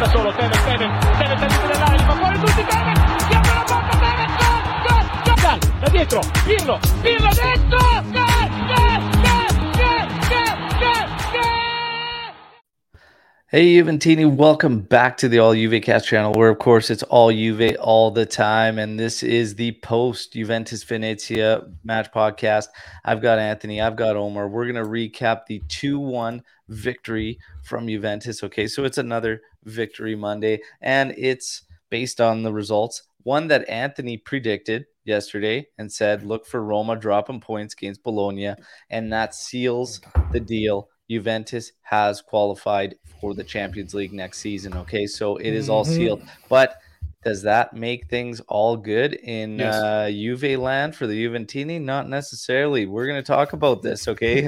resta solo Tevez al limite dell'area, fa fuori tutti, Tevez chiama la porta, Tevez gol, da dietro Pirlo dentro, gol. Hey Juventini, welcome back to the All Juve Cast channel, where of course it's all Juve all the time, and this is the post Juventus Venezia match podcast. I've got Anthony, I've got Omar. We're going to recap the 2-1 victory from Juventus. Okay, so it's another Victory Monday, and it's based on the results, one that Anthony predicted yesterday and said look for Roma dropping points against Bologna, and that seals the deal. Juventus has qualified for the Champions League next season. Okay, so it is all sealed, but does that make things all good in Juve land for the Juventini? Not necessarily. We're going to talk about this, okay?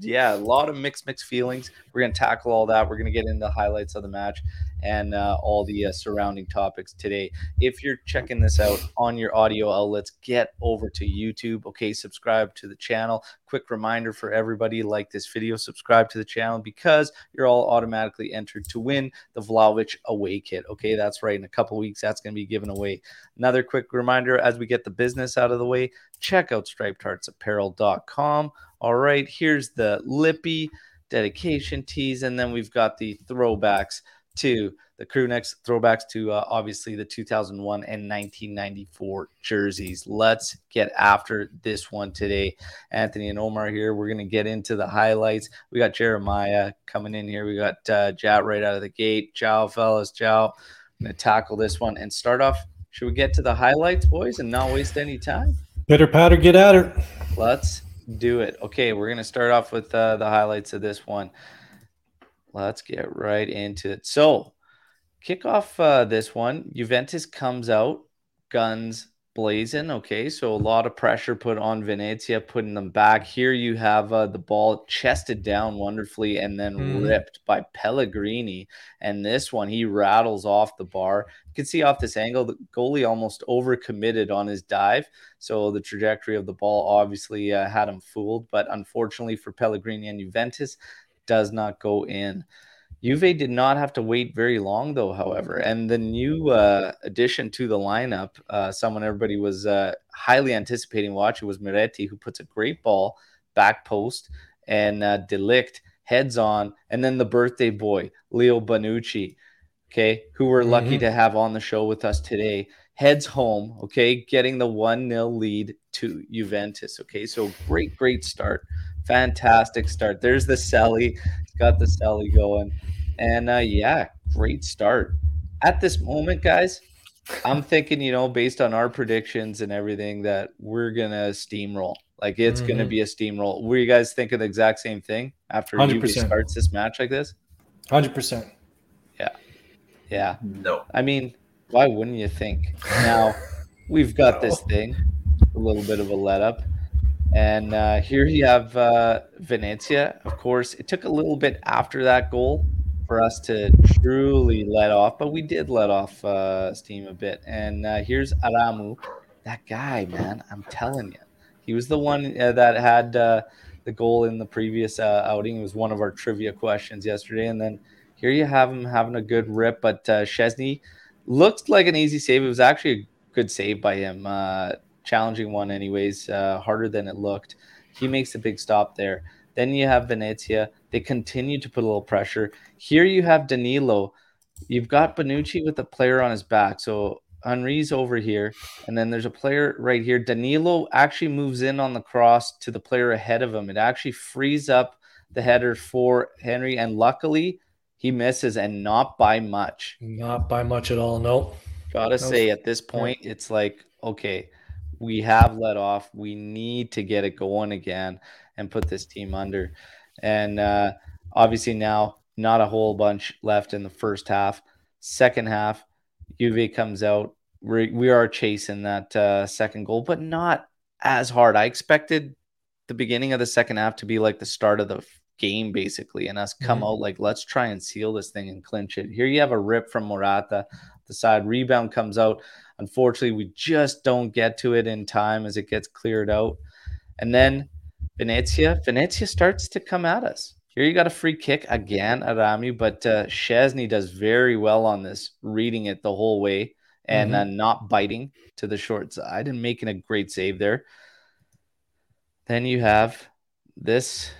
Yeah, a lot of mixed feelings. We're going to tackle all that. We're going to get into the highlights of the match and all the surrounding topics today. If you're checking this out on your audio outlets, get over to YouTube, okay? Subscribe to the channel. Quick reminder for everybody, like this video, subscribe to the channel, because you're all automatically entered to win the Vlahović away kit, okay? That's right. In a couple weeks, that's going to be given away. Another quick reminder, as we get the business out of the way, check out StripedHeartsApparel.com. All right, here's the Lippy dedication tease, and then we've got the throwbacks to the crew next, throwbacks to obviously the 2001 and 1994 jerseys. Let's get after this one today. Anthony and Omar here. We're going to get into the highlights. We got Jeremiah coming in here. We got Jat right out of the gate. Ciao, fellas. Ciao. I'm going to tackle this one and start off. Should we get to the highlights, boys, and not waste any time? Pitter patter, get at her. Let's do it. Okay, we're going to start off with the highlights of this one. Let's get right into it. So, kick off this one. Juventus comes out, guns blazing. Okay, so a lot of pressure put on Venezia, putting them back. Here you have the ball chested down wonderfully and then ripped by Pellegrini. And this one, he rattles off the bar. You can see off this angle, the goalie almost overcommitted on his dive. So the trajectory of the ball obviously had him fooled. But unfortunately for Pellegrini and Juventus, does not go in. Juve did not have to wait very long, though, however. And the new addition to the lineup, someone everybody was highly anticipating watching, was Miretti, who puts a great ball back post, and De Ligt heads on. And then the birthday boy, Leo Bonucci, okay, who we're lucky to have on the show with us today, heads home, okay, getting the 1-0 lead to Juventus. Okay, so great start. Fantastic start. There's the celly. He's got the celly going. And, yeah, great start. At this moment, guys, I'm thinking, you know, based on our predictions and everything, that we're going to steamroll. Like, it's going to be a steamroll. Were you guys thinking the exact same thing after Juve starts this match like this? 100%. Yeah. No. I mean, why wouldn't you think? Now, we've got this thing, a little bit of a let-up. And here you have Venezia. Of course, it took a little bit after that goal for us to truly let off, but we did let off steam a bit. And here's Aramu. That guy, man, I'm telling you. He was the one that had the goal in the previous outing. It was one of our trivia questions yesterday. And then here you have him having a good rip, but Szczęsny looked like an easy save. It was actually a good save by him. Challenging one anyways, harder than it looked. He makes a big stop there. Then you have Venezia. They continue to put a little pressure. Here you have Danilo. You've got Bonucci with a player on his back. So Henry's over here, and then there's a player right here. Danilo actually moves in on the cross to the player ahead of him. It actually frees up the header for Henry, and luckily he misses, and not by much. Not by much at all, no. Gotta say, at this point, it's like, okay, we have let off. We need to get it going again and put this team under. And obviously now, not a whole bunch left in the first half. Second half, Juve comes out. We are chasing that second goal, but not as hard. I expected the beginning of the second half to be like the start of the game, basically, and us come out like, let's try and seal this thing and clinch it. Here you have a rip from Morata. The side rebound comes out. Unfortunately, we just don't get to it in time as it gets cleared out. And then Venezia starts to come at us. Here you got a free kick again, Aramu, but Szczęsny does very well on this, reading it the whole way and not biting to the short side and making a great save there. Then you have this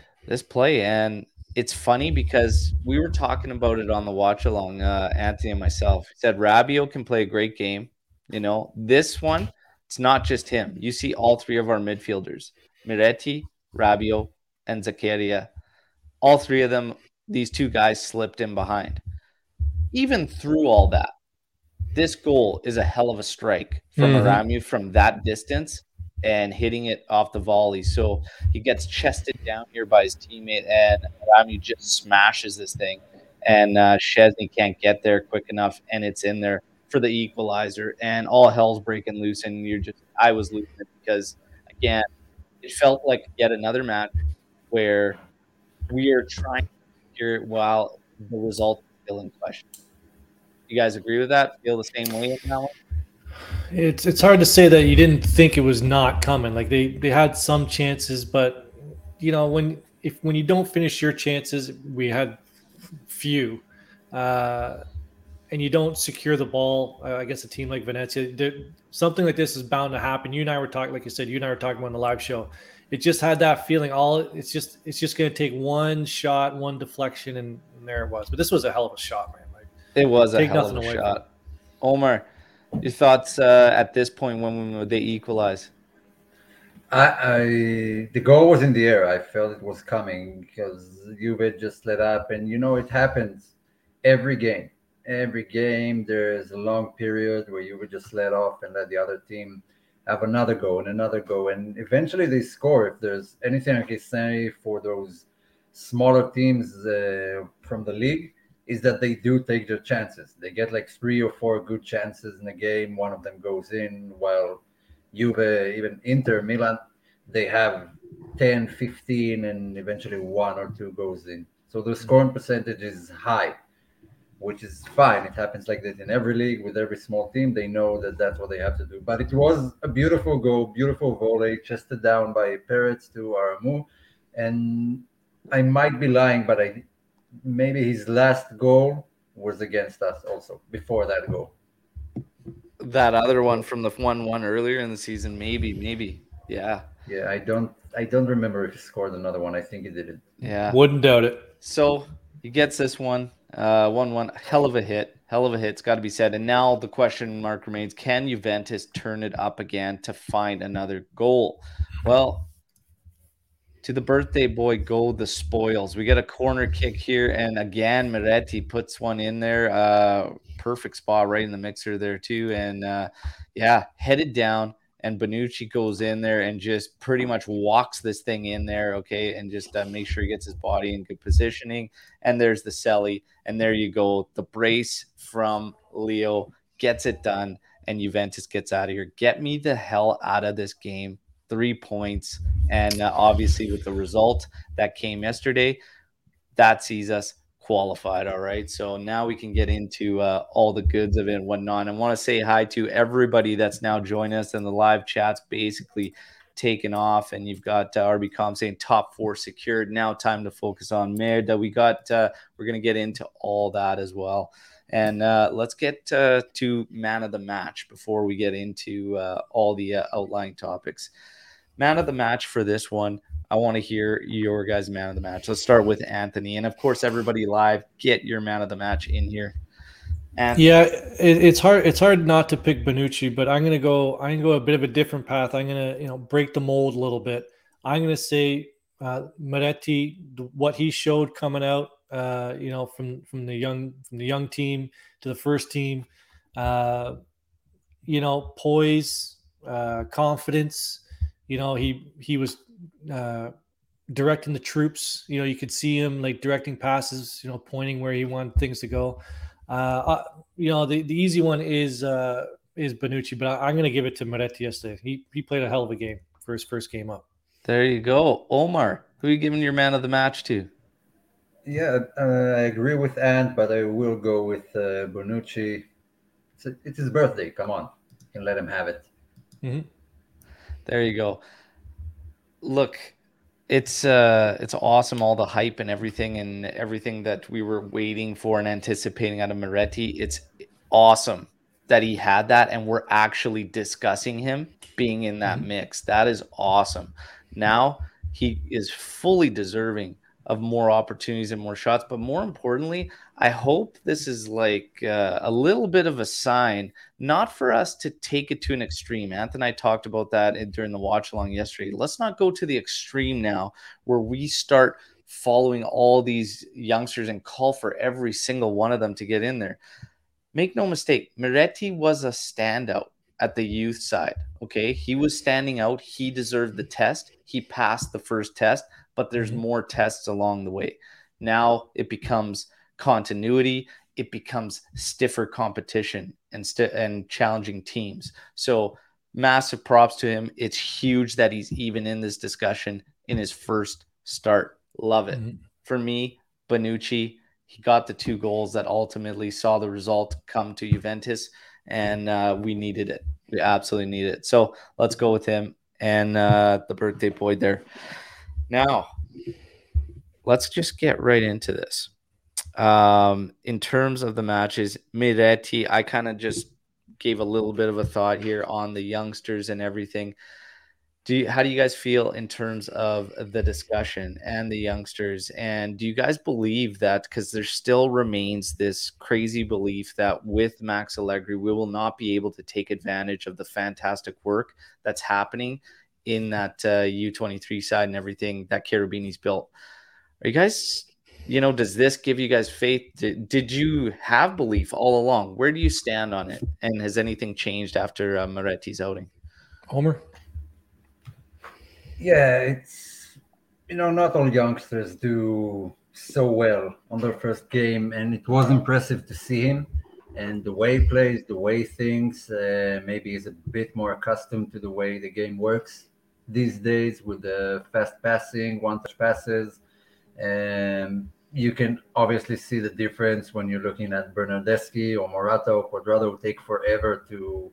play, and it's funny because we were talking about it on the watch-along, Anthony and myself. He said Rabiot can play a great game. You know, this one, it's not just him. You see all three of our midfielders, Miretti, Rabiot, and Zakaria. All three of them, these two guys slipped in behind. Even through all that, this goal is a hell of a strike from Aramu from that distance and hitting it off the volley. So he gets chested down here by his teammate, and Aramu just smashes this thing. And Szczęsny can't get there quick enough, and it's in there for the equalizer. And all hell's breaking loose, and I was losing it because, again, it felt like yet another match where – we are trying to hear it while the result is still in question. You guys agree with that? Feel the same way in that one? It's hard to say that you didn't think it was not coming. Like they had some chances, but you know, when you don't finish your chances, we had few, and you don't secure the ball. I guess a team like Venezia, something like this is bound to happen. You and I were talking about on the live show. It just had that feeling. It's just going to take one shot, one deflection, and there it was. But this was a hell of a shot, man. Like, it was a hell of a shot. Omar, your thoughts at this point when they equalize? The goal was in the air. I felt it was coming because Juve just let up, and you know it happens every game. Every game there is a long period where Juve just let off and let the other team have another goal, and eventually they score. If there's anything I can say for those smaller teams from the league, is that they do take their chances. They get like 3 or 4 good chances in a game. One of them goes in, while Juve, even Inter, Milan, they have 10, 15, and eventually 1 or 2 goes in. So the scoring percentage is high, which is fine. It happens like that in every league with every small team. They know that that's what they have to do. But it was a beautiful goal, beautiful volley, chested down by Peretz to Aramu. And I might be lying, but maybe his last goal was against us also, before that goal. That other one from the 1-1 earlier in the season, maybe. Yeah. Yeah, I don't remember if he scored another one. I think he didn't. Yeah. Wouldn't doubt it. So he gets this one. 1-1, hell of a hit, it's got to be said. And now the question mark remains, can Juventus turn it up again to find another goal? Well, to the birthday boy go the spoils. We get a corner kick here, and again Miretti puts one in there, perfect spot right in the mixer there too, and headed down, and Bonucci goes in there and just pretty much walks this thing in there, okay, and just make sure he gets his body in good positioning. And there's the celly, and there you go. The brace from Leo gets it done, and Juventus gets out of here. Get me the hell out of this game. 3 points, and obviously with the result that came yesterday, that sees us qualified. All right, so now we can get into all the goods of it and whatnot. I want to say hi to everybody that's now joined us, and the live chat's basically taken off, and you've got RBCom saying top 4 secured, now time to focus on Merda. We got we're going to get into all that as well, and let's get to man of the match before we get into all the outlying topics. Man of the match for this one, I want to hear your guys' man of the match. Let's start with Anthony. And, of course, everybody live, get your man of the match in here. Anthony. Yeah, it's hard not to pick Bonucci, but I'm going to go a bit of a different path. I'm going to, break the mold a little bit. I'm going to say Miretti, what he showed coming out, from the young team to the first team, poise, confidence. He was directing the troops. You could see him like directing passes, pointing where he wanted things to go. The easy one is Bonucci, but I'm going to give it to Miretti yesterday. He played a hell of a game for his first game up. There you go. Omar, who are you giving your man of the match to? Yeah, I agree with Ant, but I will go with Bonucci. It's his birthday. Come on. You can let him have it. Mm-hmm. There you go. Look, It's awesome, all the hype and everything that we were waiting for and anticipating out of Miretti. It's awesome that he had that, and we're actually discussing him being in that mix. That is awesome. Now he is fully deserving of more opportunities and more shots. But more importantly, I hope this is like a little bit of a sign, not for us to take it to an extreme. Anthony and I talked about that during the watch along yesterday. Let's not go to the extreme now where we start following all these youngsters and call for every single one of them to get in there. Make no mistake, Miretti was a standout at the youth side. Okay, he was standing out. He deserved the test. He passed the first test. But there's more tests along the way. Now it becomes continuity. It becomes stiffer competition and challenging teams. So massive props to him. It's huge that he's even in this discussion in his first start. Love it. For me, Bonucci, he got the 2 goals that ultimately saw the result come to Juventus, and we needed it. We absolutely needed it. So let's go with him and the birthday boy there. Now, let's just get right into this. In terms of the matches, Miretti, I kind of just gave a little bit of a thought here on the youngsters and everything. How do you guys feel in terms of the discussion and the youngsters? And do you guys believe that, because there still remains this crazy belief that with Max Allegri, we will not be able to take advantage of the fantastic work that's happening in that U23 side and everything that Cherubini's built. Are you guys, does this give you guys faith? Did you have belief all along? Where do you stand on it? And has anything changed after Moretti's outing? Homer? Yeah, it's, not all youngsters do so well on their first game. And it was impressive to see him. And the way he plays, the way he thinks, maybe is a bit more accustomed to the way the game works these days with the fast passing, one-touch passes. You can obviously see the difference when you're looking at Bernardeschi or Morata or Quadrado, who take forever to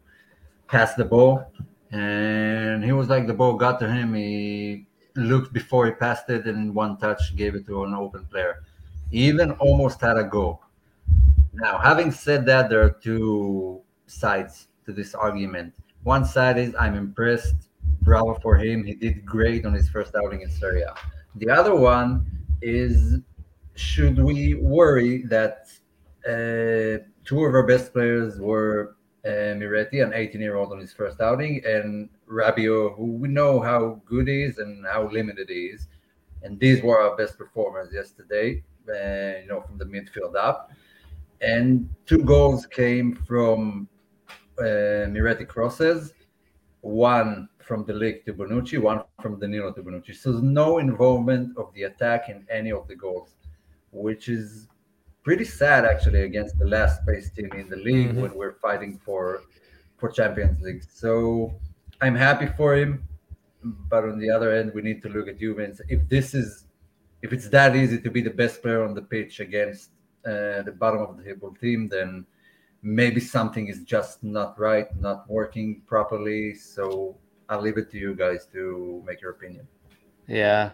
pass the ball. And he was like, the ball got to him. He looked before he passed it, and one touch gave it to an open player. He even almost had a goal. Now, having said that, there are 2 sides to this argument. One side is, I'm impressed. Bravo for him. He did great on his first outing in Serie A. The other one is, should we worry that 2 of our best players were Miretti, an 18-year-old on his first outing, and Rabiot, who we know how good he is and how limited he is. And these were our best performers yesterday, from the midfield up. And 2 goals came from Miretti crosses, 1 from De Ligt to Bonucci, 1 from Danilo to Bonucci. So there's no involvement of the attack in any of the goals, which is pretty sad, actually, against the last place team in the league when we're fighting for Champions League. So I'm happy for him, but on the other end, we need to look at Juventus. If it's that easy to be the best player on the pitch against the bottom of the table team, then maybe something is just not right, not working properly. So I'll leave it to you guys to make your opinion. Yeah,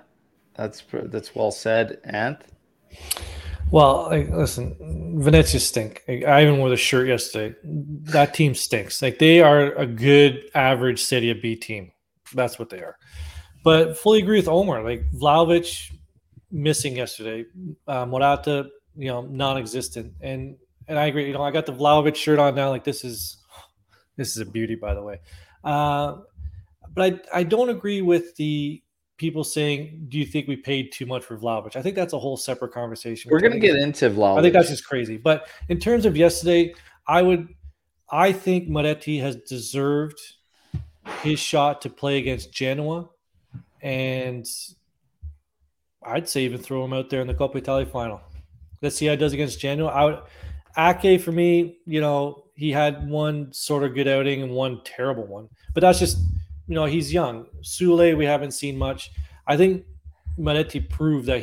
that's well said. Ant? Well, listen, Venezia stink. I even wore the shirt yesterday. That team stinks. They are a good average Serie B team. That's what they are. But fully agree with Omar. Vlahović missing yesterday. Morata, non-existent. And I agree. I got the Vlahović shirt on now. This is a beauty, by the way. But I don't agree with the people saying, do you think we paid too much for Vlahović? I think that's a whole separate conversation. We're going to get into Vlahović. I think that's just crazy. But in terms of yesterday, I think Miretti has deserved his shot to play against Genoa, and I'd say even throw him out there in the Coppa Italia final. Let's see how it does against Genoa. Ake, for me, he had 1 sort of good outing and 1 terrible one. But that's just, he's young. Sule, we haven't seen much. I think Miretti proved that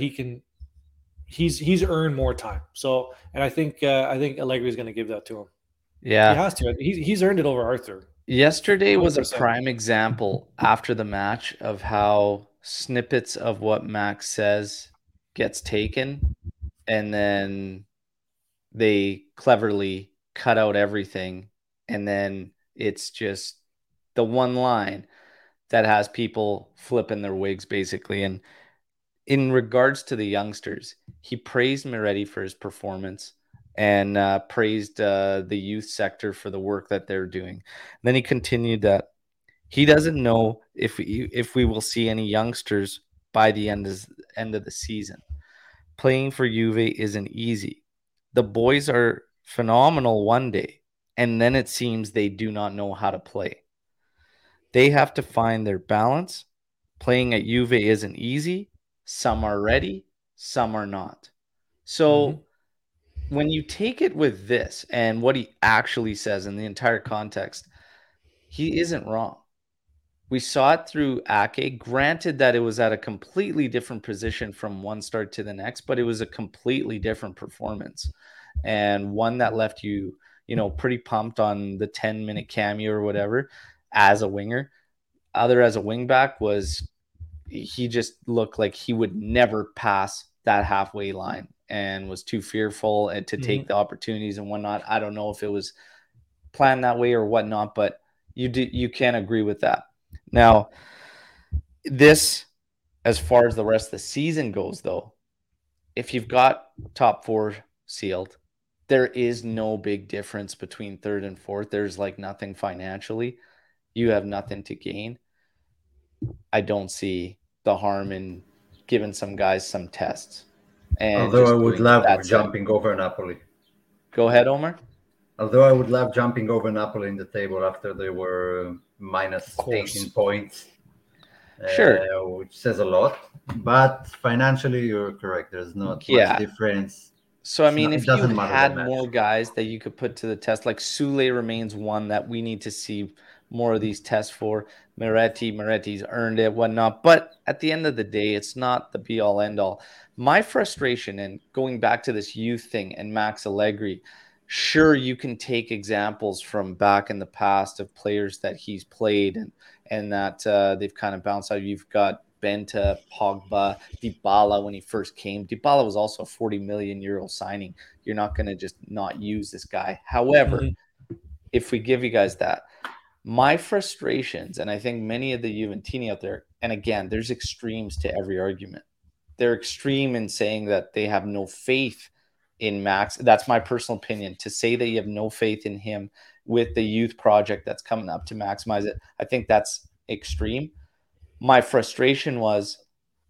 he's earned more time. So, and I think Allegri is going to give that to him. Yeah. He has to. He's earned it over Arthur. Yesterday was 100%. A prime example after the match of how snippets of what Max says gets taken, and then they cleverly cut out everything, and then it's just the one line that has people flipping their wigs, basically. And in regards to the youngsters, he praised Miretti for his performance and praised the youth sector for the work that they're doing. And then he continued that he doesn't know if we will see any youngsters by the end of the season. Playing for Juve isn't easy. The boys are phenomenal one day, and then it seems they do not know how to play. They have to find their balance. Playing at Juve isn't easy. Some are ready, some are not. So when you take it with this and what he actually says in the entire context, he isn't wrong. We saw it through Ake. Granted that it was at a completely different position from one start to the next, but it was a completely different performance, and one that left you pretty pumped on the 10-minute cameo or whatever as a winger. Other as a wing back was he just looked like he would never pass that halfway line and was too fearful and to take the opportunities and whatnot. I don't know if it was planned that way or whatnot, but you can't agree with that. Now, this, as far as the rest of the season goes, though, if you've got top four sealed, there is no big difference between third and fourth. There's like nothing financially. You have nothing to gain. I don't see the harm in giving some guys some tests. And although I would love jumping over Napoli. Go ahead, Omar. Although I would love jumping over Napoli in the table after they were minus 18 points. Sure. Which says a lot. But financially, you're correct. There's not much difference. So, I mean, if you had more guys that you could put to the test, like Sule remains one that we need to see more of these tests for. Miretti's earned it, whatnot. But at the end of the day, it's not the be-all, end-all. My frustration, and going back to this youth thing and Max Allegri, sure, you can take examples from back in the past of players that he's played and that they've kind of bounced out. You've got Benta, Pogba, Dybala when he first came. Dybala was also a 40 million euro signing. You're not going to just not use this guy. However, if we give you guys that, my frustrations, and I think many of the Juventini out there, and again, there's extremes to every argument. They're extreme in saying that they have no faith in Max. That's my personal opinion. To say that you have no faith in him with the youth project that's coming up to maximize it, I think that's extreme. My frustration was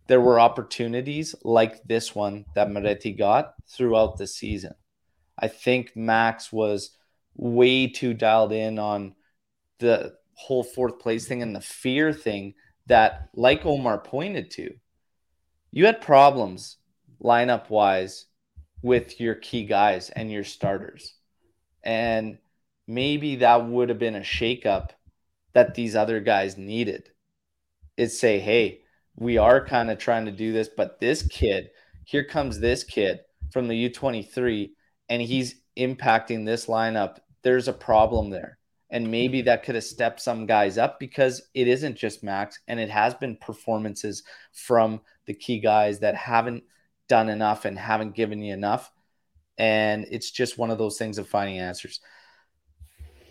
there were opportunities like this one that Miretti got throughout the season. I think Max was way too dialed in on the whole fourth place thing and the fear thing that, like Omar pointed to, you had problems lineup-wise with your key guys and your starters. And maybe that would have been a shakeup that these other guys needed. It's say, hey, we are kind of trying to do this, but this kid, here comes this kid from the U23, and he's impacting this lineup. There's a problem there. And maybe that could have stepped some guys up, because it isn't just Max, and it has been performances from the key guys that haven't done enough and haven't given you enough. And it's just one of those things of finding answers.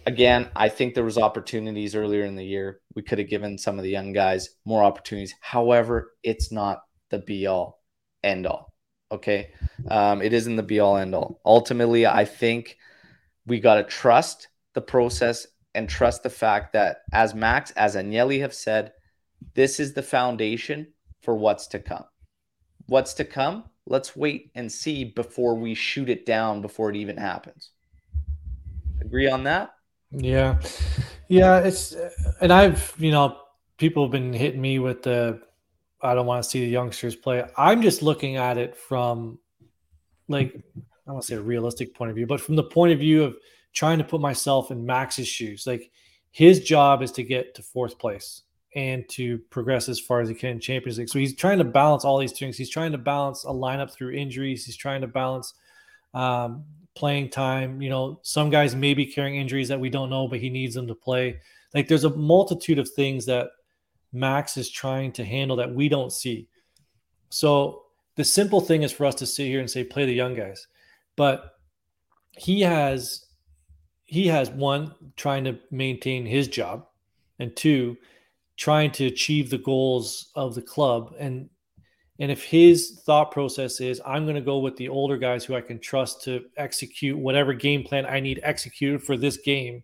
Again, I think there was opportunities earlier in the year. We could have given some of the young guys more opportunities. However, it's not the be-all, end-all, okay? It isn't the be-all, end-all. Ultimately, I think we got to trust the process and trust the fact that, as Max, as Agnelli have said, this is the foundation for what's to come. What's to come? Let's wait and see before we shoot it down, before it even happens. Agree on that? Yeah. It's, and I've, people have been hitting me with I don't want to see the youngsters play. I'm just looking at it from, like, I don't want to say a realistic point of view, but from the point of view of trying to put myself in Max's shoes. Like, his job is to get to fourth place and to progress as far as he can in Champions League. So he's trying to balance all these things. He's trying to balance a lineup through injuries. He's trying to balance playing time. Some guys may be carrying injuries that we don't know, but he needs them to play. Like, there's a multitude of things that Max is trying to handle that we don't see. So the simple thing is for us to sit here and say, play the young guys. But he has one, trying to maintain his job, and two, trying to achieve the goals of the club. And if his thought process is, I'm going to go with the older guys who I can trust to execute whatever game plan I need executed for this game,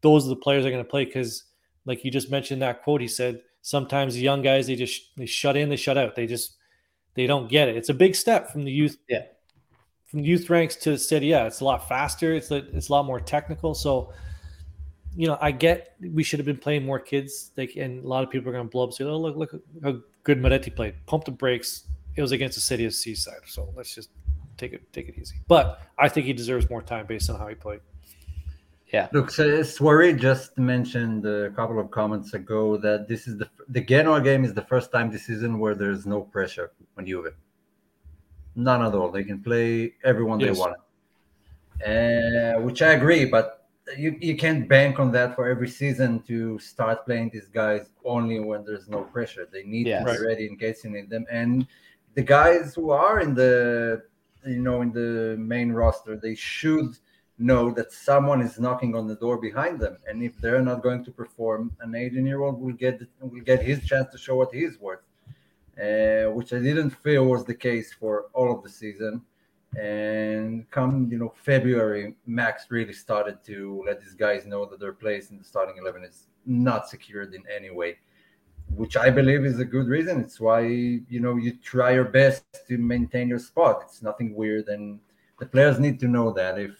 those are the players I'm going to play. Because like you just mentioned that quote, he said, sometimes the young guys, they shut in, they shut out. They don't get it. It's a big step from the youth. Yeah. From youth ranks to Serie A, it's a lot faster. It's a lot more technical. So, you know, I get we should have been playing more kids. And a lot of people are going to blow up and say, oh, look how good Miretti played. Pump the brakes. It was against the City of Seaside. So let's just take it easy. But I think he deserves more time based on how he played. Yeah. Look, so Soiree just mentioned a couple of comments ago that this is the Genoa game is the first time this season where there's no pressure on Juve. None at all. They can play everyone they want, which I agree. But you can't bank on that for every season to start playing these guys only when there's no pressure. They need to be ready in case you need them. And the guys who are in the in the main roster, they should know that someone is knocking on the door behind them. And if they're not going to perform, an 18-year-old will get his chance to show what he's worth. Which I didn't feel was the case for all of the season. And come February, Max really started to let these guys know that their place in the starting 11 is not secured in any way, which I believe is a good reason. It's why you try your best to maintain your spot. It's nothing weird, and the players need to know that. If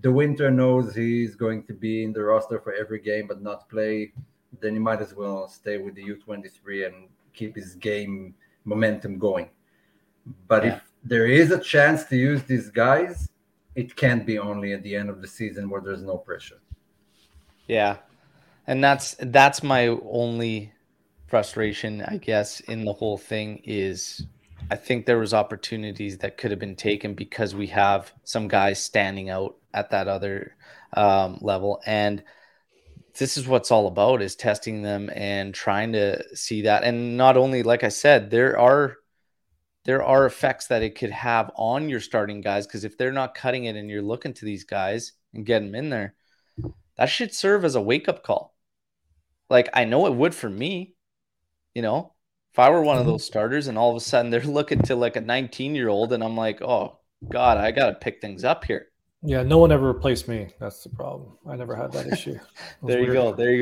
De Winter knows he's going to be in the roster for every game but not play, then he might as well stay with the U23 and keep his game momentum going. But if there is a chance to use these guys, it can't be only at the end of the season where there's no pressure. Yeah. And that's my only frustration, I guess, in the whole thing is I think there was opportunities that could have been taken because we have some guys standing out at that other level. And this is what's all about, is testing them and trying to see that. And not only, like I said, there are effects that it could have on your starting guys, because if they're not cutting it and you're looking to these guys and getting them in there, that should serve as a wake-up call. Like, I know it would for me, if I were one of those starters and all of a sudden they're looking to like a 19-year-old and I'm like, oh, God, I got to pick things up here. Yeah, no one ever replaced me. That's the problem. I never had that issue. There you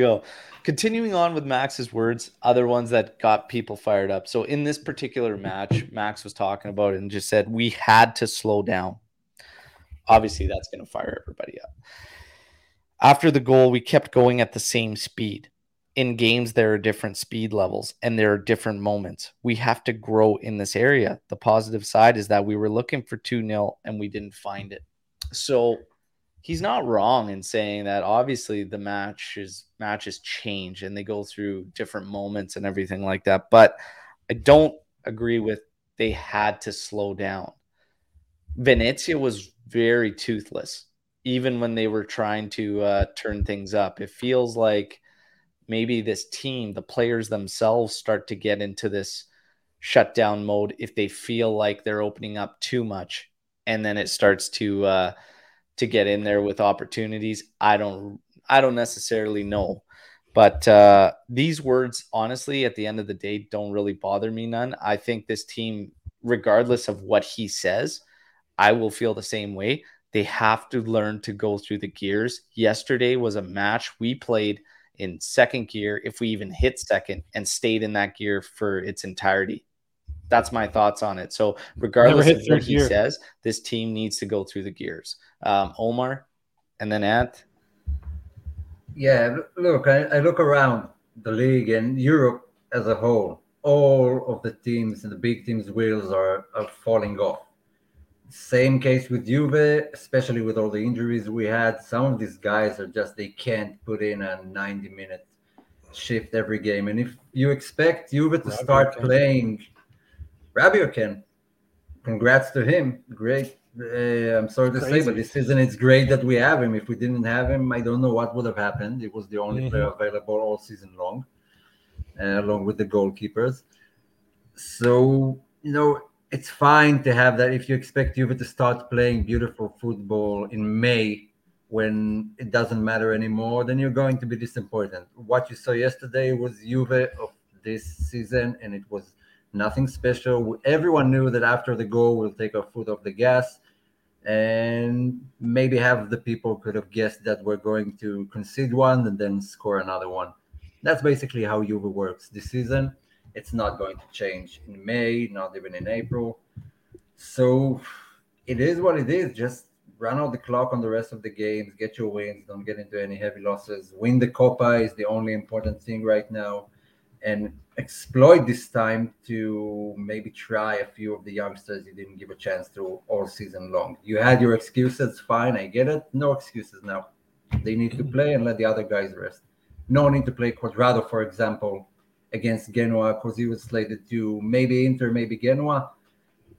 go. Continuing on with Max's words, other ones that got people fired up. So in this particular match, Max was talking about it and just said, we had to slow down. Obviously, that's going to fire everybody up. After the goal, we kept going at the same speed. In games, there are different speed levels and there are different moments. We have to grow in this area. The positive side is that we were looking for 2-0 and we didn't find it. So he's not wrong in saying that obviously the matches change and they go through different moments and everything like that. But I don't agree with they had to slow down. Venezia was very toothless, even when they were trying to turn things up. It feels like maybe this team, the players themselves, start to get into this shutdown mode if they feel like they're opening up too much. And then it starts to get in there with opportunities. I don't necessarily know, but these words, honestly, at the end of the day, don't really bother me none. I think this team, regardless of what he says, I will feel the same way. They have to learn to go through the gears. Yesterday was a match we played in second gear, if we even hit second, and stayed in that gear for its entirety. That's my thoughts on it. So regardless of what he says, this team needs to go through the gears. Omar, and then Ant. Yeah, look, I look around the league and Europe as a whole. All of the teams and the big teams' wheels are falling off. Same case with Juve, especially with all the injuries we had. Some of these guys they can't put in a 90-minute shift every game. And if you expect Juve to start playing... Rabiot can. Congrats to him. Great. I'm sorry to say, but this season it's great that we have him. If we didn't have him, I don't know what would have happened. It was the only player available all season long. along with the goalkeepers. So, you know, it's fine to have that if you expect Juve to start playing beautiful football in May when it doesn't matter anymore, then you're going to be disappointed. What you saw yesterday was Juve of this season, and it was nothing special. Everyone knew that after the goal, we'll take our foot off the gas, and maybe half of the people could have guessed that we're going to concede one and then score another one. That's basically how Juve works this season. It's not going to change in May, not even in April. So it is what it is. Just run out the clock on the rest of the games, get your wins, don't get into any heavy losses. Win the Coppa is the only important thing right now. And exploit this time to maybe try a few of the youngsters you didn't give a chance to all season long. You had your excuses, fine, I get it. No excuses now. They need to play and let the other guys rest. No need to play Quadrado, for example, against Genoa because he was slated to maybe Inter, maybe Genoa.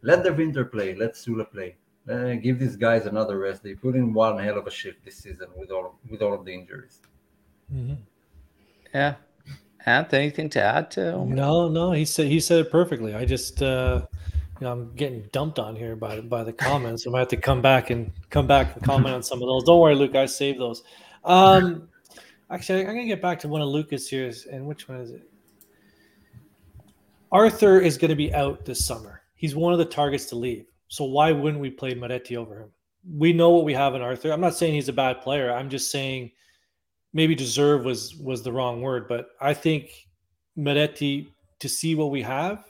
Let the Inter play. Let Sula play. Give these guys another rest. They put in one hell of a shift this season with all of the injuries. Mm-hmm. Yeah. Ant, anything to add to? No. He said it perfectly. I just, I'm getting dumped on here by the comments. I might have to come back and comment on some of those. Don't worry, Luke. I saved those. Actually, I'm gonna get back to one of Lucas here's, and which one is it? Arthur is going to be out this summer. He's one of the targets to leave. So why wouldn't we play Miretti over him? We know what we have in Arthur. I'm not saying he's a bad player. I'm just saying maybe deserve was the wrong word. But I think Miretti, to see what we have,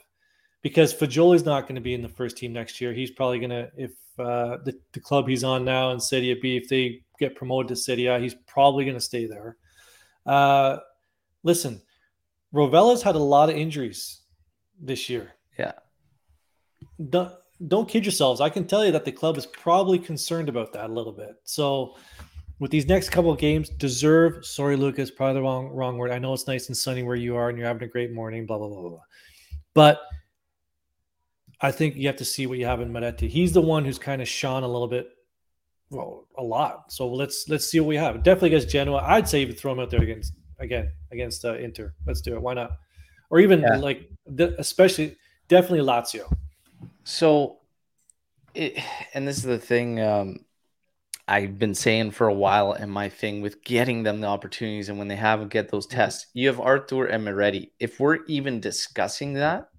because Fagioli's not going to be in the first team next year. He's probably going to, if the club he's on now in Serie B, if they get promoted to Serie A, he's probably going to stay there. Listen, Rovella's had a lot of injuries this year. Yeah. Don't kid yourselves. I can tell you that the club is probably concerned about that a little bit. So with these next couple of games, deserve, sorry, Lucas, probably the wrong word. I know it's nice and sunny where you are and you're having a great morning, blah, blah, blah, blah, blah. But I think you have to see what you have in Miretti. He's the one who's kind of shone a little bit, well, a lot. So let's see what we have. Definitely against Genoa. I'd say even throw him out there against Inter. Let's do it. Why not? Or even especially definitely Lazio. So, this is the thing I've been saying for a while, and my thing with getting them the opportunities, and when they have get those tests, you have Arthur and Miretti. If we're even discussing that,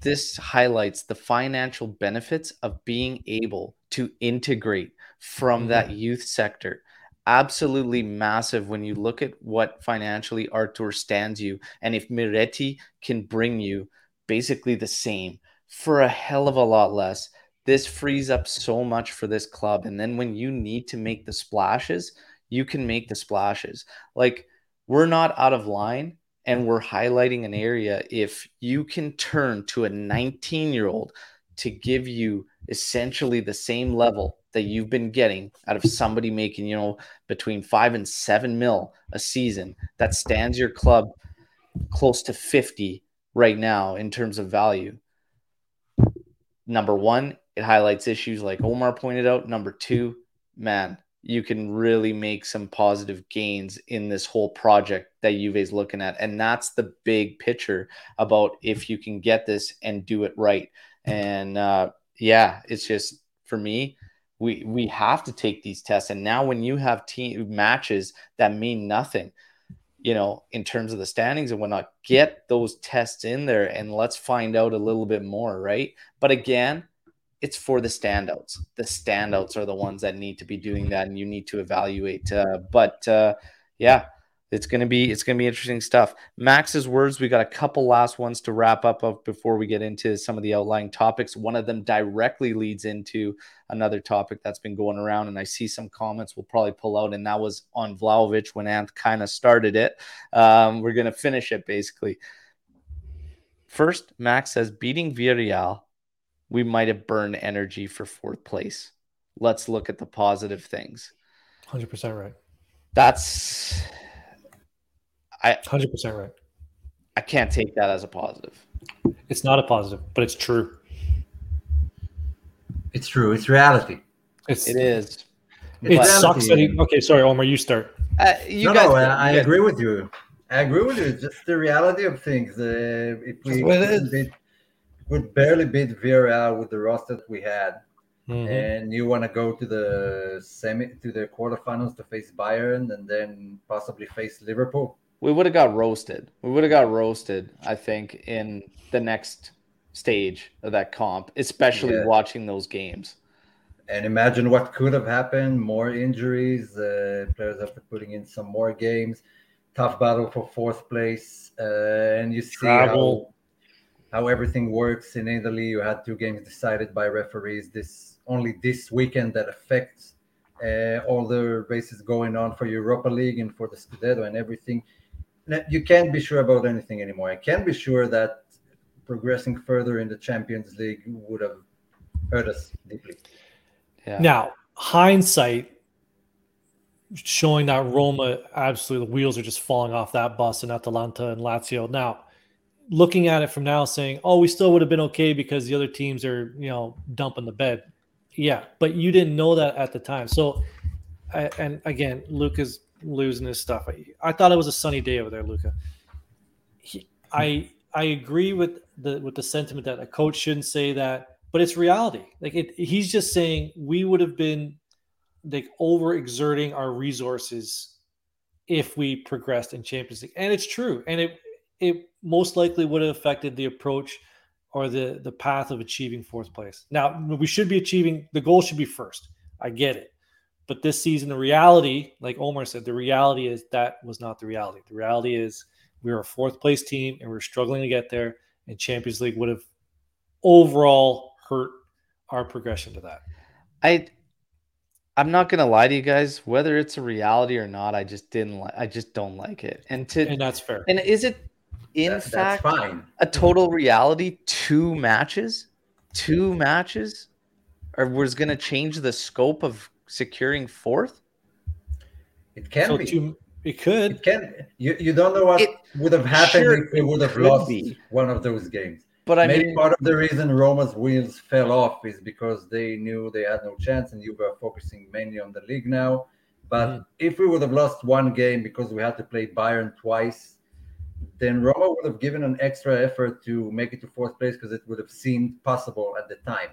this highlights the financial benefits of being able to integrate from that youth sector. Absolutely massive when you look at what financially Arthur stands you. And if Miretti can bring you basically the same for a hell of a lot less, this frees up so much for this club. And then when you need to make the splashes, you can make the splashes. Like, we're not out of line and we're highlighting an area. If you can turn to a 19-year-old to give you essentially the same level that you've been getting out of somebody making, you know, between 5 and 7 mil a season, that stands your club close to 50 right now in terms of value. Number one, it highlights issues like Omar pointed out. Number two, man, you can really make some positive gains in this whole project that Juve's looking at. And that's the big picture about if you can get this and do it right. And it's just, for me, we have to take these tests. And now when you have team matches that mean nothing, you know, in terms of the standings and whatnot, get those tests in there and let's find out a little bit more, right? But again, it's for the standouts. The standouts are the ones that need to be doing that, and you need to evaluate. It's gonna be interesting stuff. Max's words. We got a couple last ones to wrap up of before we get into some of the outlying topics. One of them directly leads into another topic that's been going around, and I see some comments we'll probably pull out, and that was on Vlahović when Ant kind of started it. We're gonna finish it basically. First, Max says beating Villarreal, we might have burned energy for fourth place. Let's look at the positive things. 100% right. That's 100% right. I can't take that as a positive. It's not a positive, but it's true. It's true. It's reality. It is. It sucks that he. Okay, sorry, Omar. You start. I agree with you. I agree with you. It's just the reality of things. If we would barely beat Villarreal with the roster that we had, and you want to go to the quarterfinals to face Bayern and then possibly face Liverpool. We would have got roasted. I think, in the next stage of that comp, especially watching those games. And imagine what could have happened. More injuries, players after putting in some more games. Tough battle for fourth place. And you see how everything works in Italy. You had two games decided by referees this weekend that affects all the races going on for Europa League and for the Scudetto and everything. You can't be sure about anything anymore. I can't be sure that progressing further in the Champions League would have hurt us deeply. Yeah. Now, hindsight showing that Roma, absolutely, the wheels are just falling off that bus in Atalanta and Lazio. Now, looking at it from now, saying, oh, we still would have been okay because the other teams are, dumping the bed. Yeah, but you didn't know that at the time. So, and again, Luke is losing his stuff. I thought it was a sunny day over there, Luca. I agree with the sentiment that a coach shouldn't say that. But it's reality. He's just saying we would have been overexerting our resources if we progressed in Champions League, and it's true. And it most likely would have affected the approach or the path of achieving fourth place. Now we should be achieving the goal should be first. I get it, but this season the reality, like Omar said, the reality is that was not the reality. The reality is we were a fourth place team and we were struggling to get there. And Champions League would have overall hurt our progression to that. I'm not gonna lie to you guys, whether it's a reality or not, I just don't like it. And that's fair. And is it in fact a total reality? Two matches or was gonna change the scope of securing fourth? It can so be. It could. It can. You don't know what would have happened if we would have lost one of those games. But maybe part of the reason Roma's wheels fell off is because they knew they had no chance and you were focusing mainly on the league now. But if we would have lost one game because we had to play Bayern twice, then Roma would have given an extra effort to make it to fourth place because it would have seemed possible at the time.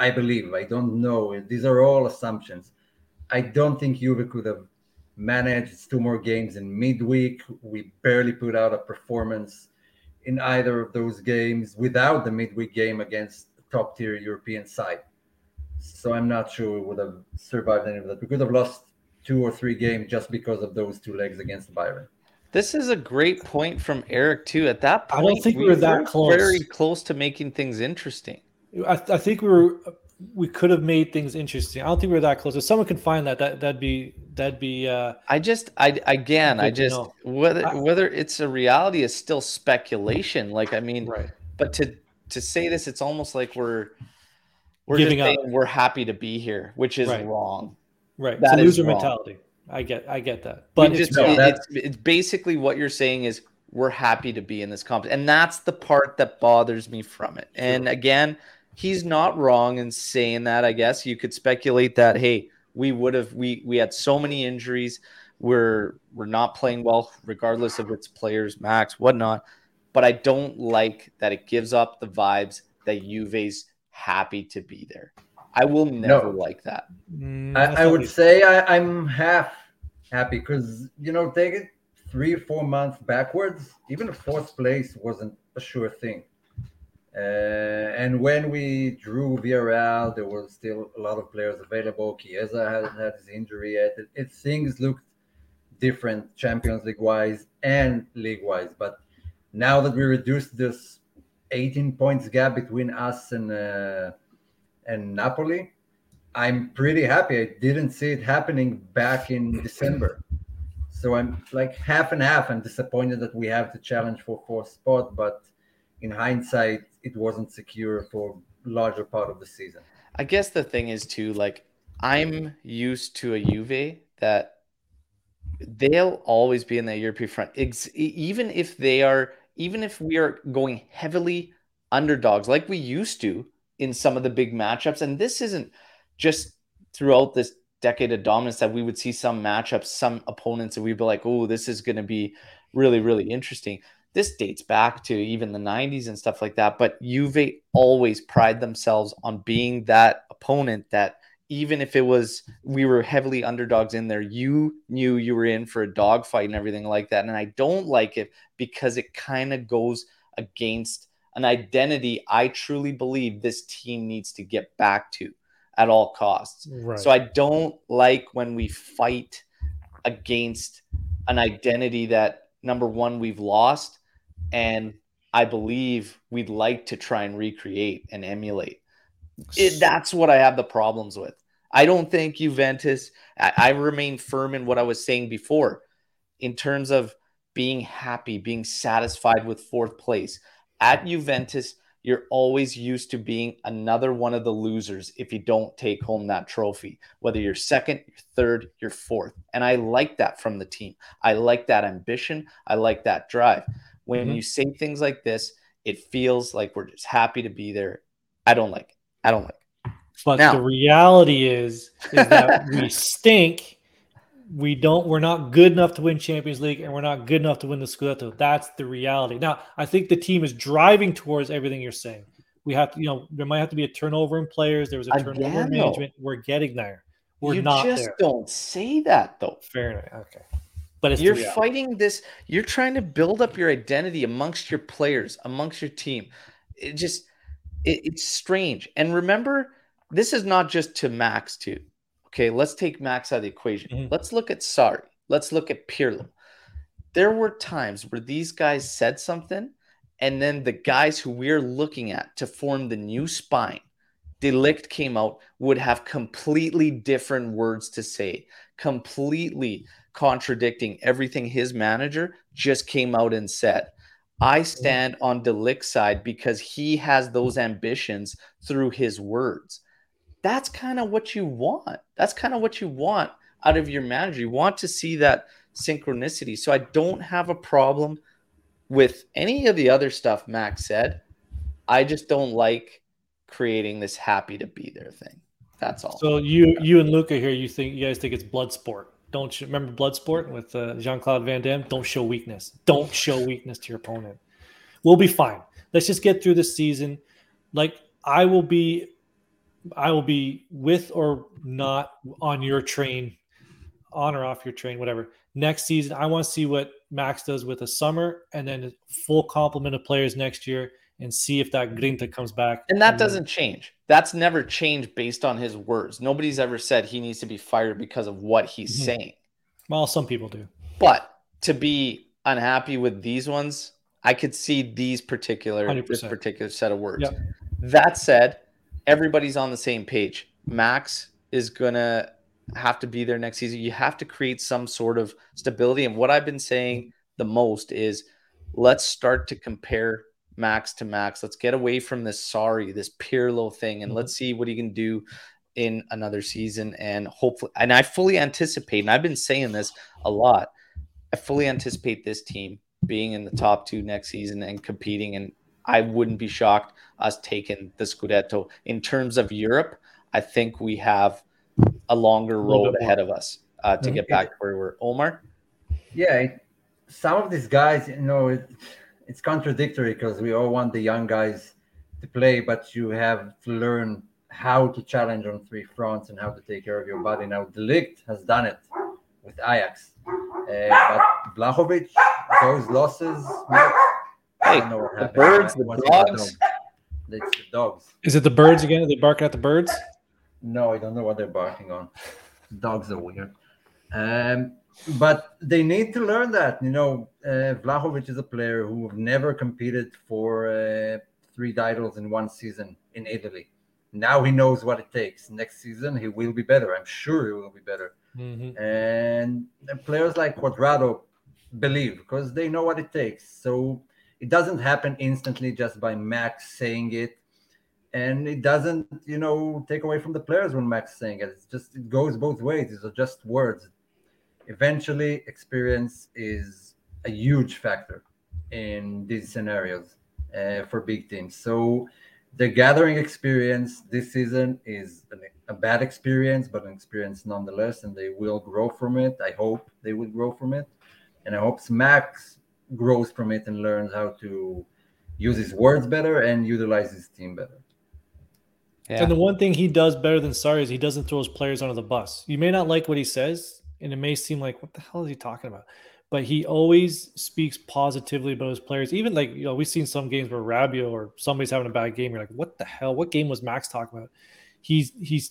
I believe. I don't know. These are all assumptions. I don't think Juve could have managed two more games in midweek. We barely put out a performance in either of those games without the midweek game against top-tier European side. So I'm not sure we would have survived any of that. We could have lost 2 or 3 games just because of those two legs against Bayern. This is a great point from Eric, too. At that point, I don't think we were that close. Very close to making things interesting. I think we could have made things interesting. I don't think we were that close. If someone can find that'd be. Whether it's a reality is still speculation. Right. But to say this, it's almost like we're giving up. We're happy to be here, which is wrong. Right. That is loser mentality. I get that. But it's basically what you're saying is we're happy to be in this comp, and that's the part that bothers me from it. Sure. And again, he's not wrong in saying that. I guess you could speculate that, hey, we would have we had so many injuries. We're not playing well, regardless of its players, Max, whatnot. But I don't like that it gives up the vibes that Juve's happy to be there. I will never like that. I would say I'm half happy because, take it 3 or 4 months backwards, even a fourth place wasn't a sure thing. And when we drew Villarreal, there was still a lot of players available. Chiesa hadn't had his injury yet. Things looked different Champions League-wise and league-wise. But now that we reduced this 18 points gap between us and Napoli, I'm pretty happy. I didn't see it happening back in December. So I'm half and half. I'm disappointed that we have to challenge for fourth spot, but in hindsight, it wasn't secure for a larger part of the season. I guess the thing is too, I'm used to a Juve that they'll always be in that European front. Even if we are going heavily underdogs, like we used to in some of the big matchups. And this isn't just throughout this decade of dominance that we would see some matchups, some opponents, and we'd be like, oh, this is going to be really, really interesting. This dates back to even the 90s and stuff like that, but Juve always pride themselves on being that opponent that even if it was, we were heavily underdogs in there, you knew you were in for a dogfight and everything like that. And I don't like it because it kind of goes against an identity I truly believe this team needs to get back to at all costs. Right. So I don't like when we fight against an identity that, number one, we've lost, and I believe we'd like to try and recreate and emulate. That's what I have the problems with. I don't think Juventus, I remain firm in what I was saying before in terms of being happy, being satisfied with fourth place. At Juventus, you're always used to being another one of the losers if you don't take home that trophy, whether you're second, you're third, you're fourth. And I like that from the team. I like that ambition. I like that drive. When you say things like this, it feels like we're just happy to be there. I don't like it. But now, the reality is that we stink. We're not good enough to win Champions League, and we're not good enough to win the Scudetto. That's the reality. Now, I think the team is driving towards everything you're saying. We have to, there might have to be a turnover in players. There was a turnover in management. We're getting there. We're not there. You just don't say that, though. Fair enough. Okay. But you're fighting this. You're trying to build up your identity amongst your players, amongst your team. It's strange. And remember, this is not just to Max, too. Okay, let's take Max out of the equation. Let's look at Sarri. Let's look at Pirlo. There were times where these guys said something, and then the guys who we're looking at to form the new spine, De Ligt came out, would have completely different words to say, completely contradicting everything his manager just came out and said. I stand on De Ligt's side because he has those ambitions through his words. That's kind of what you want. That's kind of what you want out of your manager. You want to see that synchronicity. So I don't have a problem with any of the other stuff Max said. I just don't like creating this happy to be there thing. That's all. So you and Luca here, you guys think it's blood sport. Don't you remember blood sport with Jean-Claude Van Damme? Don't show weakness. Don't show weakness to your opponent. We'll be fine. Let's just get through this season. Like I will be with or not on your train, on or off your train, whatever. Next season, I want to see what Max does with a summer and then a full complement of players next year and see if that Grinta comes back. And that doesn't change. That's never changed based on his words. Nobody's ever said he needs to be fired because of what he's saying. Well, some people do. But to be unhappy with these ones, I could see these this particular set of words. Yep. That said, everybody's on the same page. Max is going to have to be there next season. You have to create some sort of stability. And what I've been saying the most is let's start to compare Max to Max. Let's get away from this Pirlo thing, and let's see what he can do in another season. And hopefully, and I fully anticipate, and I've been saying this a lot, I fully anticipate this team being in the top two next season and competing, and I wouldn't be shocked us taking the Scudetto. In terms of Europe, I think we have a longer road ahead of us to get back to where we were. Omar? Yeah, some of these guys, it's contradictory because we all want the young guys to play, but you have to learn how to challenge on three fronts and how to take care of your body. Now, De Ligt has done it with Ajax. But Vlahović, those losses... Hey, the birds, the dogs. It's the dogs. Is it the birds again? Are they barking at the birds? No, I don't know what they're barking on. Dogs are weird. But they need to learn that. Vlahović is a player who never competed for three titles in one season in Italy. Now he knows what it takes. Next season, he will be better. I'm sure he will be better. And players like Quadrado believe because they know what it takes. So... it doesn't happen instantly just by Max saying it. And it doesn't, take away from the players when Max is saying it. It goes both ways. These are just words. Eventually, experience is a huge factor in these scenarios for big teams. So the gathering experience this season is a bad experience, but an experience nonetheless, and they will grow from it. I hope they will grow from it. And I hope Max grows from it and learns how to use his words better and utilize his team better. Yeah. And the one thing he does better than Sarri is he doesn't throw his players under the bus. You may not like what he says, and it may seem like, what the hell is he talking about? But he always speaks positively about his players. Even like, you know, we've seen some games where Rabiot or somebody's having a bad game. You're like, what the hell? What game was Max talking about? He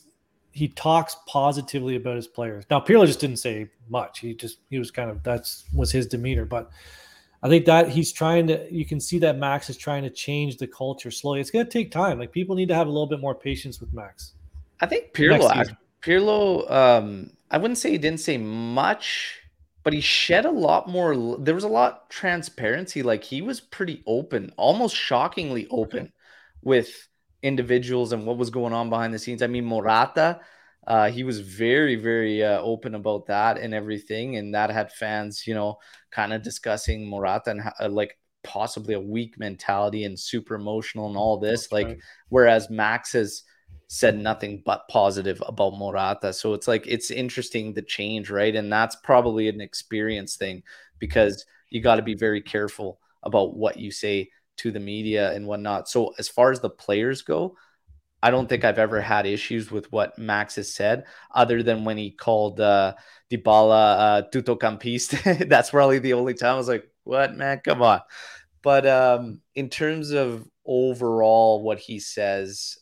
talks positively about his players. Now, Pirlo just didn't say much. He was kind of, that's was his demeanor. But I think that he's trying to, you can see that Max is trying to change the culture slowly. It's going to take time. Like, people need to have a little bit more patience with Max. I think Pirlo, I wouldn't say he didn't say much, but he shed a lot more. There was a lot of transparency. Like, he was pretty open, almost shockingly open with individuals and what was going on behind the scenes. I mean, Morata, he was very, very open about that and everything. And that had fans, you know, kind of discussing Morata and how, like, possibly a weak mentality and super emotional and all this. That's like, right. Whereas Max has said nothing but positive about Morata. So it's like, it's interesting the change, right? And that's probably an experience thing, because you got to be very careful about what you say to the media and whatnot. So as far as the players go, I don't think I've ever had issues with what Max has said, other than when he called Dybala Tutocampista. That's probably the only time I was like, what, man, come on. But in terms of overall what he says,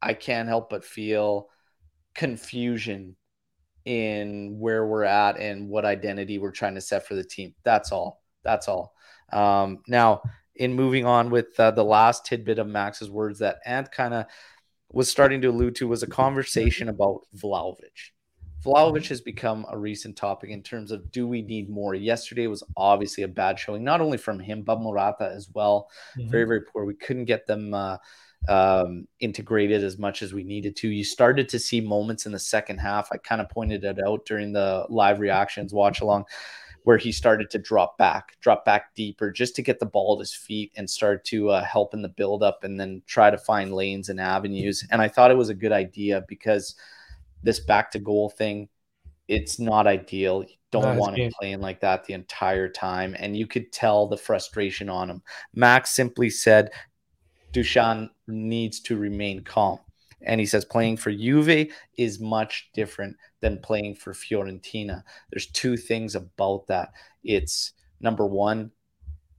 I can't help but feel confusion in where we're at and what identity we're trying to set for the team. That's all. Now, in moving on with the last tidbit of Max's words that Ant kind of was starting to allude to, was a conversation about Vlahović. Vlahović has become a recent topic in terms of, do we need more? Yesterday was obviously a bad showing, not only from him, but Morata as well. Mm-hmm. Very, very poor. We couldn't get them integrated as much as we needed to. You started to see moments in the second half. I kind of pointed it out during the live reactions watch along, where he started to drop back deeper just to get the ball at his feet and start to help in the buildup and then try to find lanes and avenues. And I thought it was a good idea, because this back to goal thing, it's not ideal. You don't want him playing like that the entire time. And you could tell the frustration on him. Max simply said, Dušan needs to remain calm. And he says playing for Juve is much different than playing for Fiorentina. There's two things about that. It's, number one,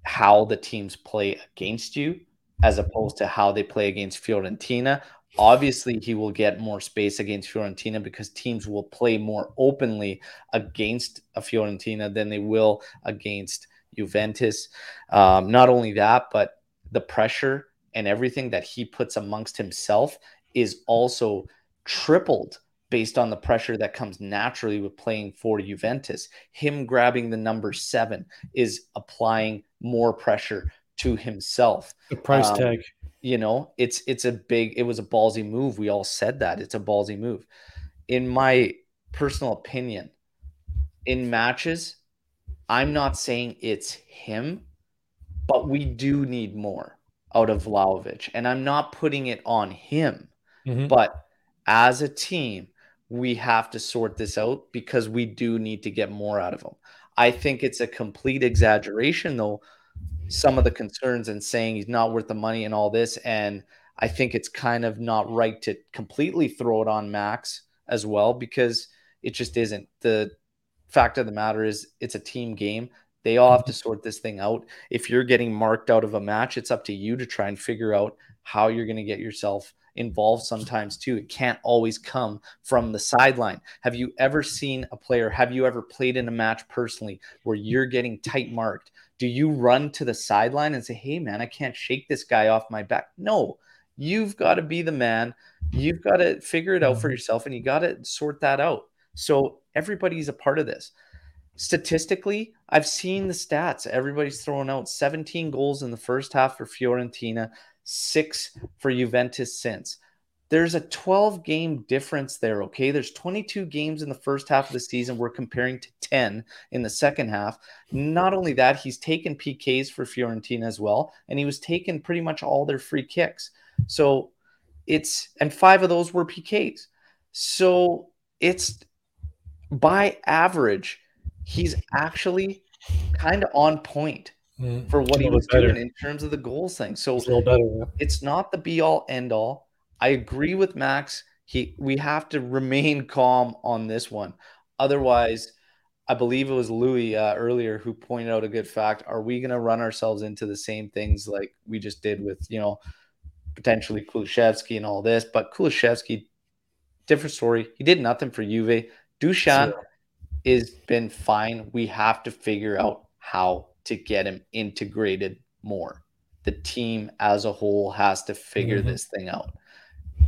how the teams play against you as opposed to how they play against Fiorentina. Obviously, he will get more space against Fiorentina because teams will play more openly against a Fiorentina than they will against Juventus. Not only that, but the pressure and everything that he puts amongst himself is also tripled based on the pressure that comes naturally with playing for Juventus. Him grabbing the number 7 is applying more pressure to himself. The price tag. You know, it was a ballsy move. We all said that. It's a ballsy move. In my personal opinion, in matches, I'm not saying it's him, but we do need more out of Vlahović. And I'm not putting it on him. Mm-hmm. But as a team, we have to sort this out, because we do need to get more out of them. I think it's a complete exaggeration, though, some of the concerns and saying he's not worth the money and all this. And I think it's kind of not right to completely throw it on Max as well, because it just isn't. The fact of the matter is, it's a team game. They all have to sort this thing out. If you're getting marked out of a match, it's up to you to try and figure out how you're going to get yourself involved sometimes too. It can't always come from the sideline. Have you ever seen a player, have you ever played in a match personally where you're getting tight marked? Do you run to the sideline and say, hey man, I can't shake this guy off my back? No, you've got to be the man. You've got to figure it out for yourself, and you got to sort that out. So everybody's a part of this. Statistically, I've seen the stats. Everybody's throwing out 17 goals in the first half for Fiorentina, 6 for Juventus since. There's a 12-game difference there, okay? There's 22 games in the first half of the season. We're comparing to 10 in the second half. Not only that, he's taken PKs for Fiorentina as well, and he was taking pretty much all their free kicks. So it's – and 5 of those were PKs. So it's – by average, he's actually – kind of on point for what he was doing in terms of the goals thing. So it's not the be all end all. I agree with Max. We have to remain calm on this one. Otherwise, I believe it was Louis earlier who pointed out a good fact. Are we going to run ourselves into the same things like we just did with, you know, potentially Kulusevski and all this? But Kulusevski, different story. He did nothing for Juve. Dušan has been fine. We have to figure out how to get him integrated more. The team as a whole has to figure this thing out.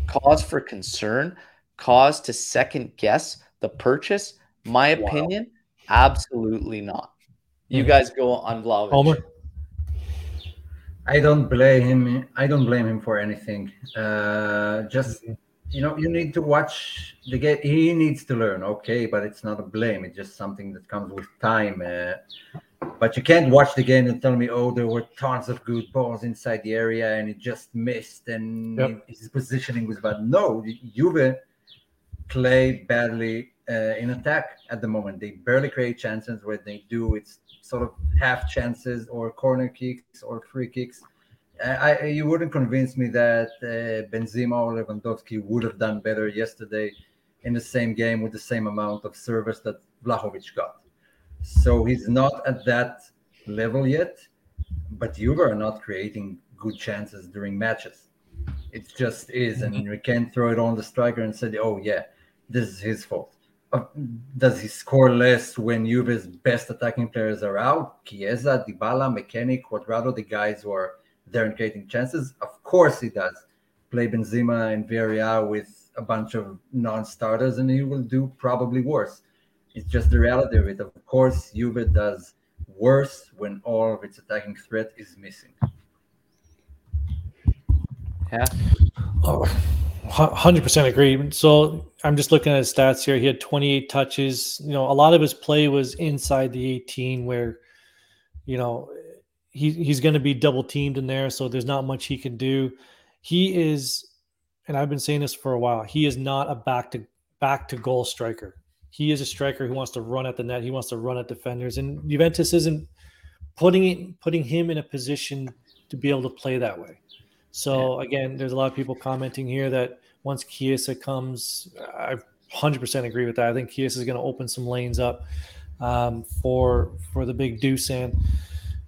Cause for concern, cause to second guess the purchase. My opinion, absolutely not. You guys go on Vlahović. Homer? I don't blame him. I don't blame him for anything. Just, you know, you need to watch the game. He needs to learn, okay, but it's not a blame. It's just something that comes with time. But you can't watch the game and tell me, oh, there were tons of good balls inside the area and it just missed and his positioning was bad. No, Juve played badly. In attack at the moment, they barely create chances. Where they do, it's sort of half chances or corner kicks or free kicks. You wouldn't convince me that Benzema or Lewandowski would have done better yesterday in the same game with the same amount of service that Vlahović got. So he's not at that level yet, but Juve are not creating good chances during matches. It just is, and you can't throw it on the striker and say, oh yeah, this is his fault. Does he score less when Juve's best attacking players are out? Chiesa, Dybala, McKennie, Quadrado, the guys who are there and creating chances? Of course he does. Play Benzema and Villarreal with a bunch of non-starters and he will do probably worse. It's just the reality of it. Of course, Juve does worse when all of its attacking threat is missing. Yeah. 100% agree. So I'm just looking at his stats here. He had 28 touches. You know, a lot of his play was inside the 18 where, you know, he's going to be double teamed in there. So there's not much he can do. He is, and I've been saying this for a while, he is not a back to goal striker. He is a striker who wants to run at the net. He wants to run at defenders, and Juventus isn't putting him in a position to be able to play that way. So, again, there's a lot of people commenting here that once Chiesa comes, I 100% agree with that. I think Chiesa is going to open some lanes up for the big Dušan.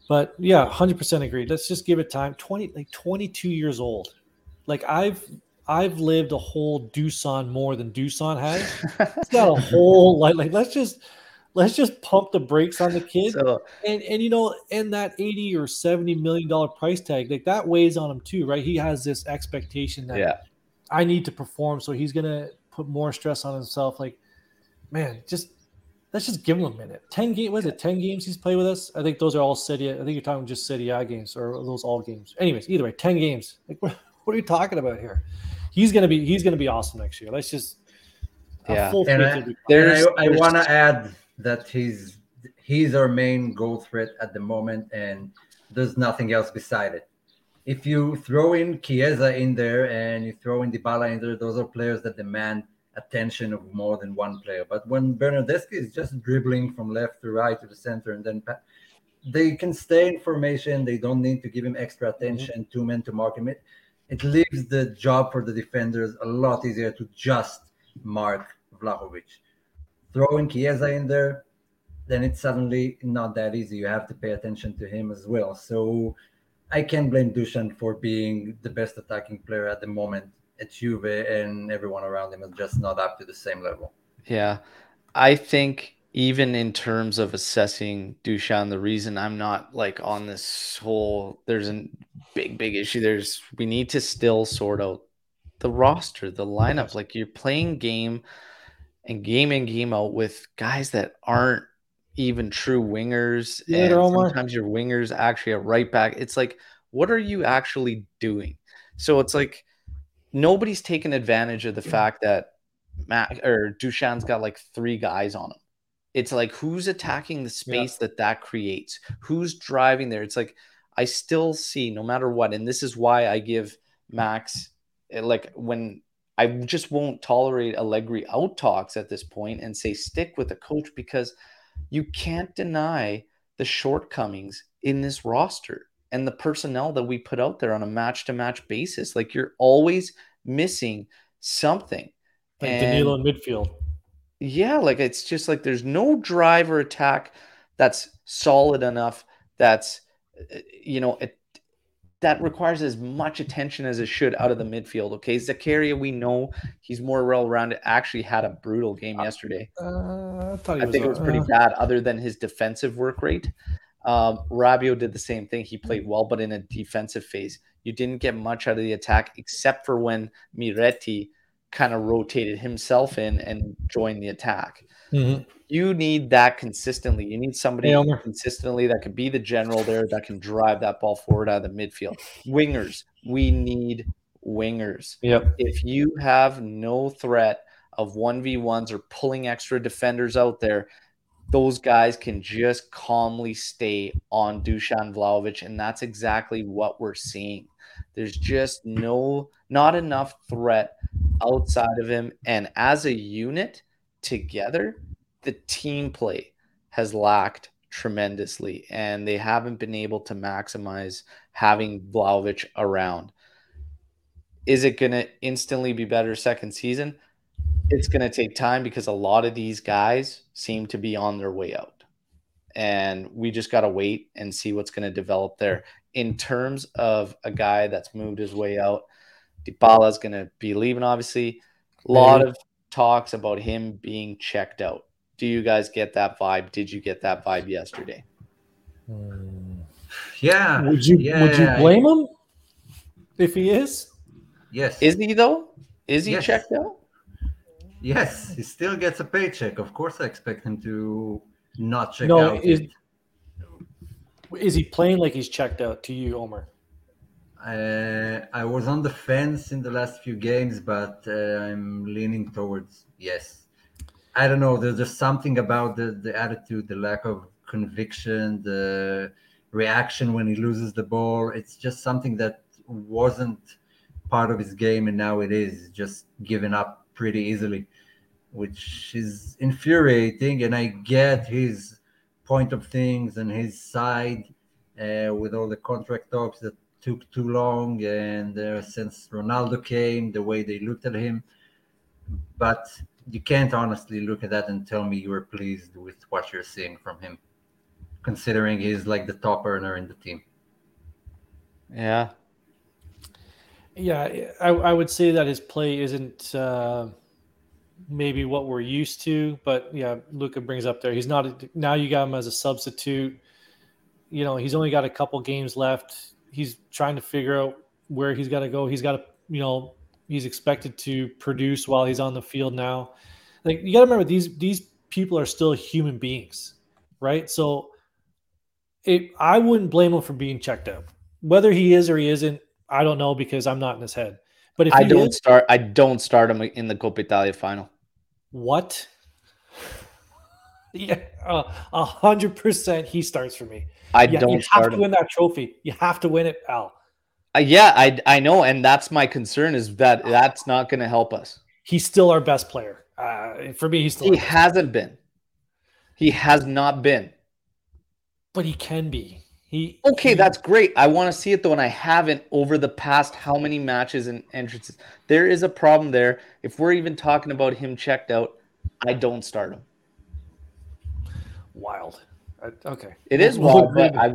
But, yeah, 100% agree. Let's just give it time. 22 years old. Like, I've lived a whole Dušan more than Dušan has. It's got a whole life. Like, let's just pump the brakes on the kid. So, and you know, and that $80 or $70 million price tag, like that weighs on him too, right? He has this expectation that I need to perform, so he's gonna put more stress on himself. Like, man, let's just give him a minute. 10 games, what is it? 10 games he's played with us. I think those are all Serie. I think you're talking just Serie A games, or those all games. Anyways, either way, 10 games. Like, what are you talking about here? He's gonna be awesome next year. Let's just I want to add that he's our main goal threat at the moment, and there's nothing else beside it. If you throw in Chiesa in there and you throw in Dybala in there, those are players that demand attention of more than one player. But when Bernardeschi is just dribbling from left to right to the center, and then they can stay in formation. They don't need to give him extra attention, 2 men to mark him. It leaves the job for the defenders a lot easier to just mark Vlahović. Throwing Chiesa in there, then it's suddenly not that easy. You have to pay attention to him as well. So I can't blame Dušan for being the best attacking player at the moment at Juve, and everyone around him is just not up to the same level. Yeah. I think even in terms of assessing Dušan, the reason I'm not like on this whole, there's a big issue. We need to still sort out the roster, the lineup. Like, you're playing game in, game out with guys that aren't even true wingers. Yeah, and sometimes your winger's actually a right back. It's like, what are you actually doing? So it's like nobody's taken advantage of the fact that Matt or Dušan's got like 3 guys on him. It's like, who's attacking the space that creates? Who's driving there? It's like, I still see, no matter what, and this is why I give Max, like, when I just won't tolerate Allegri out talks at this point and say stick with the coach, because you can't deny the shortcomings in this roster and the personnel that we put out there on a match-to-match basis. Like, you're always missing something. Like and Danilo in midfield. Yeah, like, it's just like there's no drive or attack that's solid enough, that's, you know, that requires as much attention as it should out of the midfield, okay? Zakaria, we know he's more well-rounded. Actually had a brutal game yesterday. I think it was pretty bad, other than his defensive work rate. Rabiot did the same thing. He played well, but in a defensive phase. You didn't get much out of the attack, except for when Miretti kind of rotated himself in and joined the attack. Mm-hmm. You need that consistently. You need somebody consistently that can be the general there, that can drive that ball forward out of the midfield. Wingers. We need wingers. Yep. If you have no threat of 1v1s or pulling extra defenders out there, those guys can just calmly stay on Dusan Vlahović, and that's exactly what we're seeing. There's just not enough threat outside of him, and as a unit together, the team play has lacked tremendously, and they haven't been able to maximize having Vlahović around. Is it going to instantly be better second season? It's going to take time, because a lot of these guys seem to be on their way out, and we just got to wait and see what's going to develop there. In terms of a guy that's moved his way out, Dybala is going to be leaving, obviously. A lot of talks about him being checked out. Do you guys get that vibe? Did you get that vibe yesterday? Yeah. Would you blame him if he is? Yes. Is he, though? Is he checked out? Yes, he still gets a paycheck. Of course I expect him to not check out. Is he playing like he's checked out to you, Omer? I was on the fence in the last few games, but I'm leaning towards yes. I don't know. There's just something about the attitude, the lack of conviction, the reaction when he loses the ball. It's just something that wasn't part of his game, and now it is, just given up pretty easily, which is infuriating. And I get his point of things and his side with all the contract talks that took too long, and since Ronaldo came, the way they looked at him. But you can't honestly look at that and tell me you were pleased with what you're seeing from him, considering he's like the top earner in the team. Yeah, I would say that his play isn't maybe what we're used to, but yeah, Luca brings up there. He's not, now you got him as a substitute. You know, he's only got a couple games left. He's trying to figure out where he's got to go. He's got to, you know, he's expected to produce while he's on the field now. Like, you got to remember, these people are still human beings, right? So I wouldn't blame him for being checked out. Whether he is or he isn't, I don't know, because I'm not in his head. But if I don't start him in the Coppa Italia final. What? Yeah, 100%. He starts for me. You have to win that trophy. You have to win it, Al. I know, and that's my concern, is that that's not going to help us. He's still our best player. For me, he hasn't been. He has not been. But he can be. That's great. I want to see it, though, and I haven't over the past how many matches and entrances. There is a problem there. If we're even talking about him checked out, I don't start him. Wild. Okay. It is wild, but I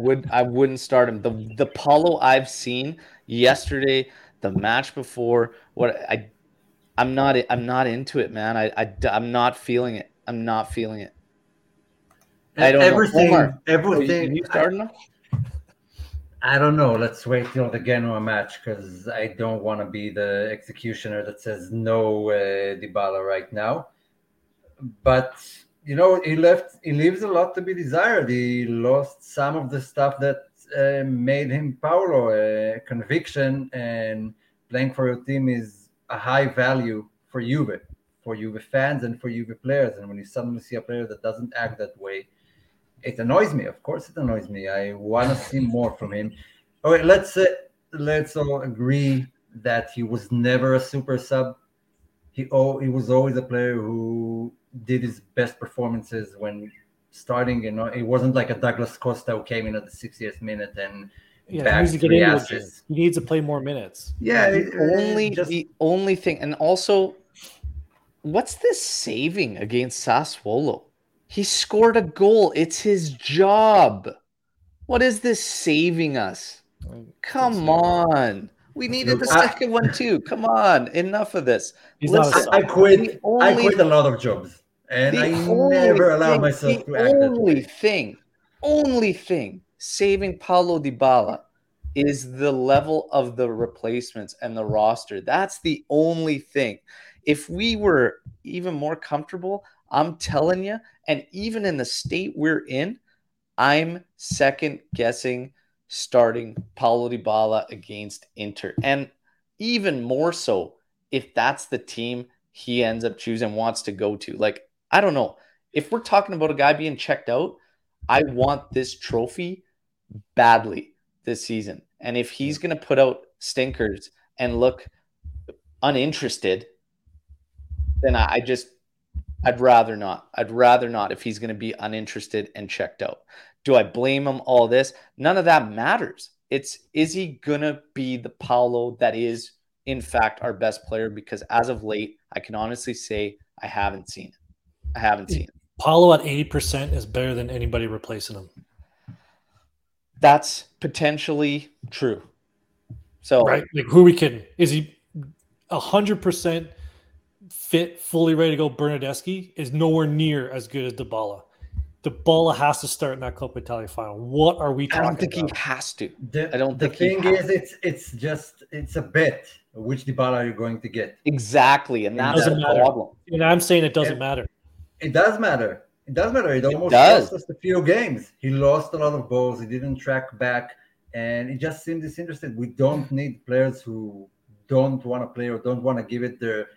wouldn't start him. The Paulo I've seen yesterday, the match before, I'm not into it, man. I'm not feeling it. I'm not feeling it. I don't know. Omar, everything. Are you starting him? I don't know. Let's wait till the Genoa match, because I don't want to be the executioner that says no Dybala right now. But you know, he leaves a lot to be desired. He lost some of the stuff that made him Paulo. Conviction and playing for your team is a high value for Juve fans and for Juve players. And when you suddenly see a player that doesn't act that way, it annoys me. Of course it annoys me. I want to see more from him. All right, let's all agree that he was never a super sub. He was always a player who did his best performances when starting. You know, it wasn't like a Douglas Costa who came in at the 60th minute and bagged three assists. He needs to play more minutes. Yeah, the only thing, and also, what's this saving against Sassuolo? He scored a goal. It's his job. What is this saving us? Come on. We needed the second one too. Come on. Enough of this. I quit a lot of jobs. And I never allow myself to act that way. Only thing saving Paulo Dybala is the level of the replacements and the roster. That's the only thing. If we were even more comfortable, I'm telling you, and even in the state we're in, I'm second-guessing starting Paulo Dybala against Inter. And even more so if that's the team he ends up choosing, wants to go to. Like, I don't know. If we're talking about a guy being checked out, I want this trophy badly this season. And if he's going to put out stinkers and look uninterested, then I'd rather not. I'd rather not if he's going to be uninterested and checked out. Do I blame him all this? None of that matters. It's, is he going to be the Paulo that is, in fact, our best player? Because as of late, I can honestly say I haven't seen it. Paulo at 80% is better than anybody replacing him. That's potentially true. So, right? Like, who are we kidding? Is he 100%? Fit, fully ready to go, Bernardeschi is nowhere near as good as Dybala. Dybala has to start in that Coppa Italia final. What are we talking about? I don't think he has to. It's a bet which Dybala you're going to get. Exactly, and that's the problem. And I'm saying it doesn't matter. It does matter. It does matter. It almost cost us a few games. He lost a lot of balls. He didn't track back, and it just seemed disinterested. We don't need players who don't want to play or don't want to give it their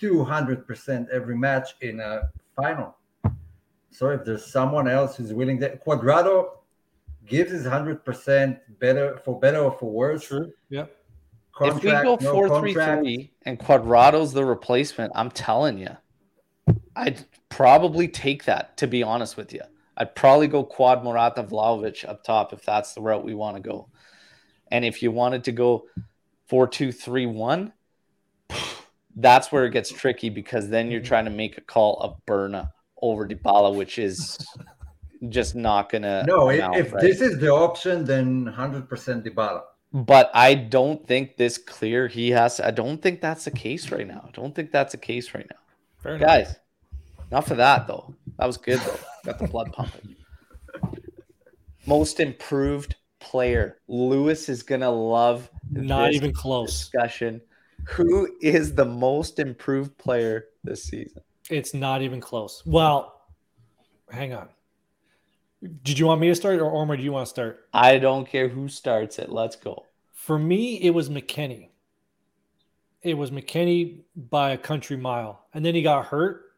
200% every match in a final. So if there's someone else who's willing to, Quadrado gives his 100% better or for worse. True. Yeah. Contract, if we go 4-3-3 and Quadrado's the replacement, I'm telling you, I'd probably take that. To be honest with you, I'd probably go Quad Morata Vlahović up top if that's the route we want to go. And if you wanted to go 4-2-3-1. That's where it gets tricky because then you're trying to make a call of Berna over Dybala, which is just not going to... No, if this is the option, then 100% Dybala. But I don't think this clear he has... I don't think that's the case right now. Fair enough. Guys, enough of that, though. That was good, though. Got the blood pumping. Most improved player. Lewis is going to love not even close discussion. Who is the most improved player this season? It's not even close. Well, hang on. Did you want me to start or Ormer, do you want to start? I don't care who starts it. Let's go. For me, it was McKennie. It was McKennie by a country mile. And then he got hurt.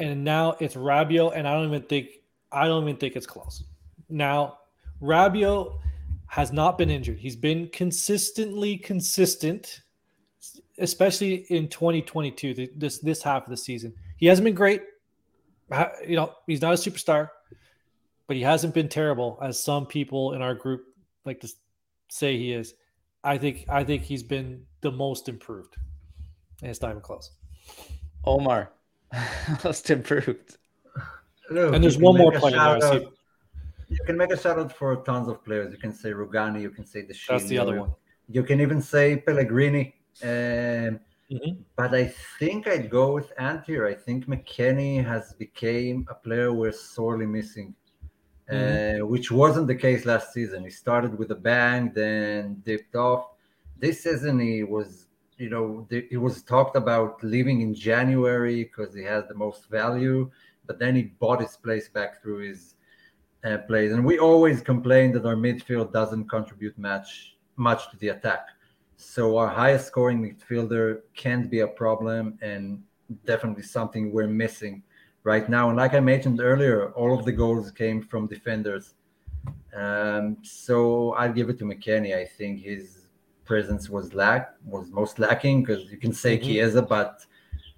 And now it's Rabiot. And I don't even think it's close. Now, Rabiot has not been injured. He's been consistently consistent. Especially in 2022, this half of the season, he hasn't been great. You know, he's not a superstar, but he hasn't been terrible, as some people in our group like to say he is. I think he's been the most improved, and it's not even close. Omar, most improved. Look, and there's one more player. You can make a shout out for tons of players. You can say Rugani. You can say the. That's the other one. You can even say Pellegrini. But I think I'd go with Ant here. I think McKennie has became a player we're sorely missing, which wasn't the case last season. He started with a bang, then dipped off. This season he was, you know, he was talked about leaving in January because he has the most value, but then he bought his place back through his plays. And we always complain that our midfield doesn't contribute much to the attack. So our highest scoring midfielder can be a problem and definitely something we're missing right now. And like I mentioned earlier, all of the goals came from defenders. So I'll give it to McKennie. I think his presence was most lacking because you can say Chiesa, but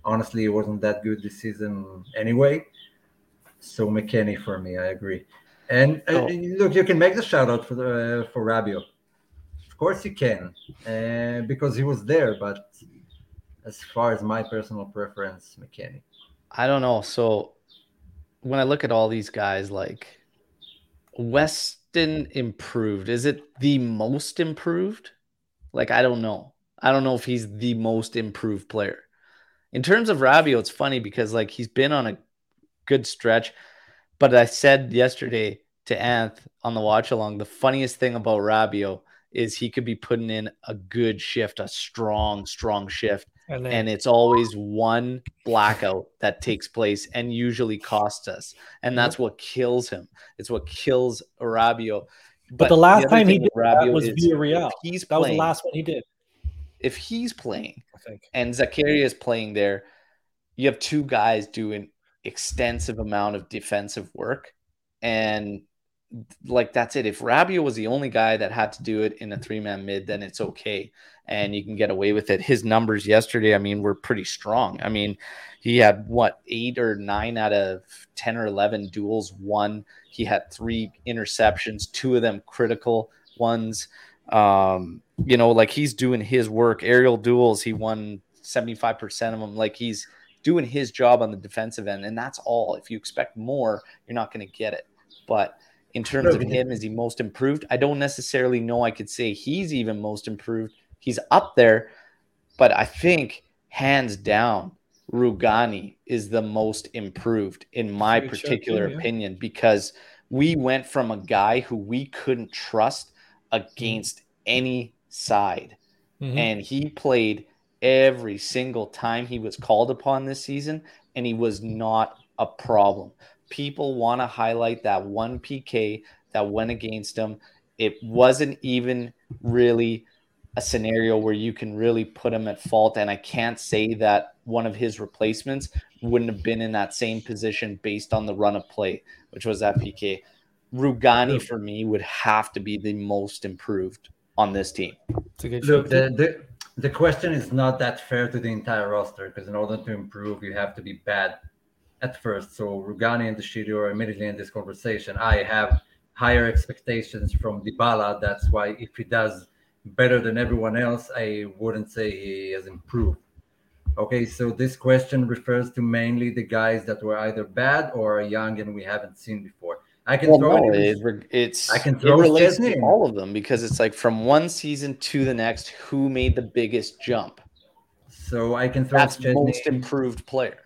honestly, it wasn't that good this season anyway. So McKennie for me, I agree. And look, you can make the shout out for Rabiot. Of course you can, because he was there. But as far as my personal preference, McKennie. I don't know. So when I look at all these guys, like Weston improved. Is it the most improved? Like, I don't know. I don't know if he's the most improved player. In terms of Rabiot, it's funny because like he's been on a good stretch. But I said yesterday to Anth on the watch along, the funniest thing about Rabiot is he could be putting in a good shift, a strong shift. And it's always one blackout that takes place and usually costs us. And that's what kills him. It's what kills Rabiot. But the last time he did that was Villarreal. That was the last one he did. If he's playing, I think, and Zakaria is playing there, you have two guys doing extensive amount of defensive work, and like that's it. If Rabiot was the only guy that had to do it in a three-man mid, then it's okay and you can get away with it. His numbers yesterday, I mean, were pretty strong. I mean, he had what, 8 or 9 out of 10 or 11 duels won. He had 3 interceptions, 2 of them critical ones. You know, like he's doing his work. Aerial duels, he won 75% of them. Like he's doing his job on the defensive end, and that's all. If you expect more, you're not going to get it. But in terms of him, is he most improved? I don't necessarily know I could say he's even most improved. He's up there, but I think hands down, Rugani is the most improved in my particular opinion, because we went from a guy who we couldn't trust against any side, and he played every single time he was called upon this season, and he was not a problem. People want to highlight that one PK that went against him. It wasn't even really a scenario where you can really put him at fault, and I can't say that one of his replacements wouldn't have been in that same position based on the run of play, which was that PK. Rugani, for me, would have to be the most improved on this team. Look, the question is not that fair to the entire roster, because in order to improve, you have to be bad at first. So Rugani and the Shiri are immediately in this conversation. I have higher expectations from Dybala. That's why if he does better than everyone else, I wouldn't say he has improved. Okay, so this question refers to mainly the guys that were either bad or young and we haven't seen before. I can throw it to all of them, because it's like from one season to the next, who made the biggest jump? So I can throw Szczęsny. Most improved player.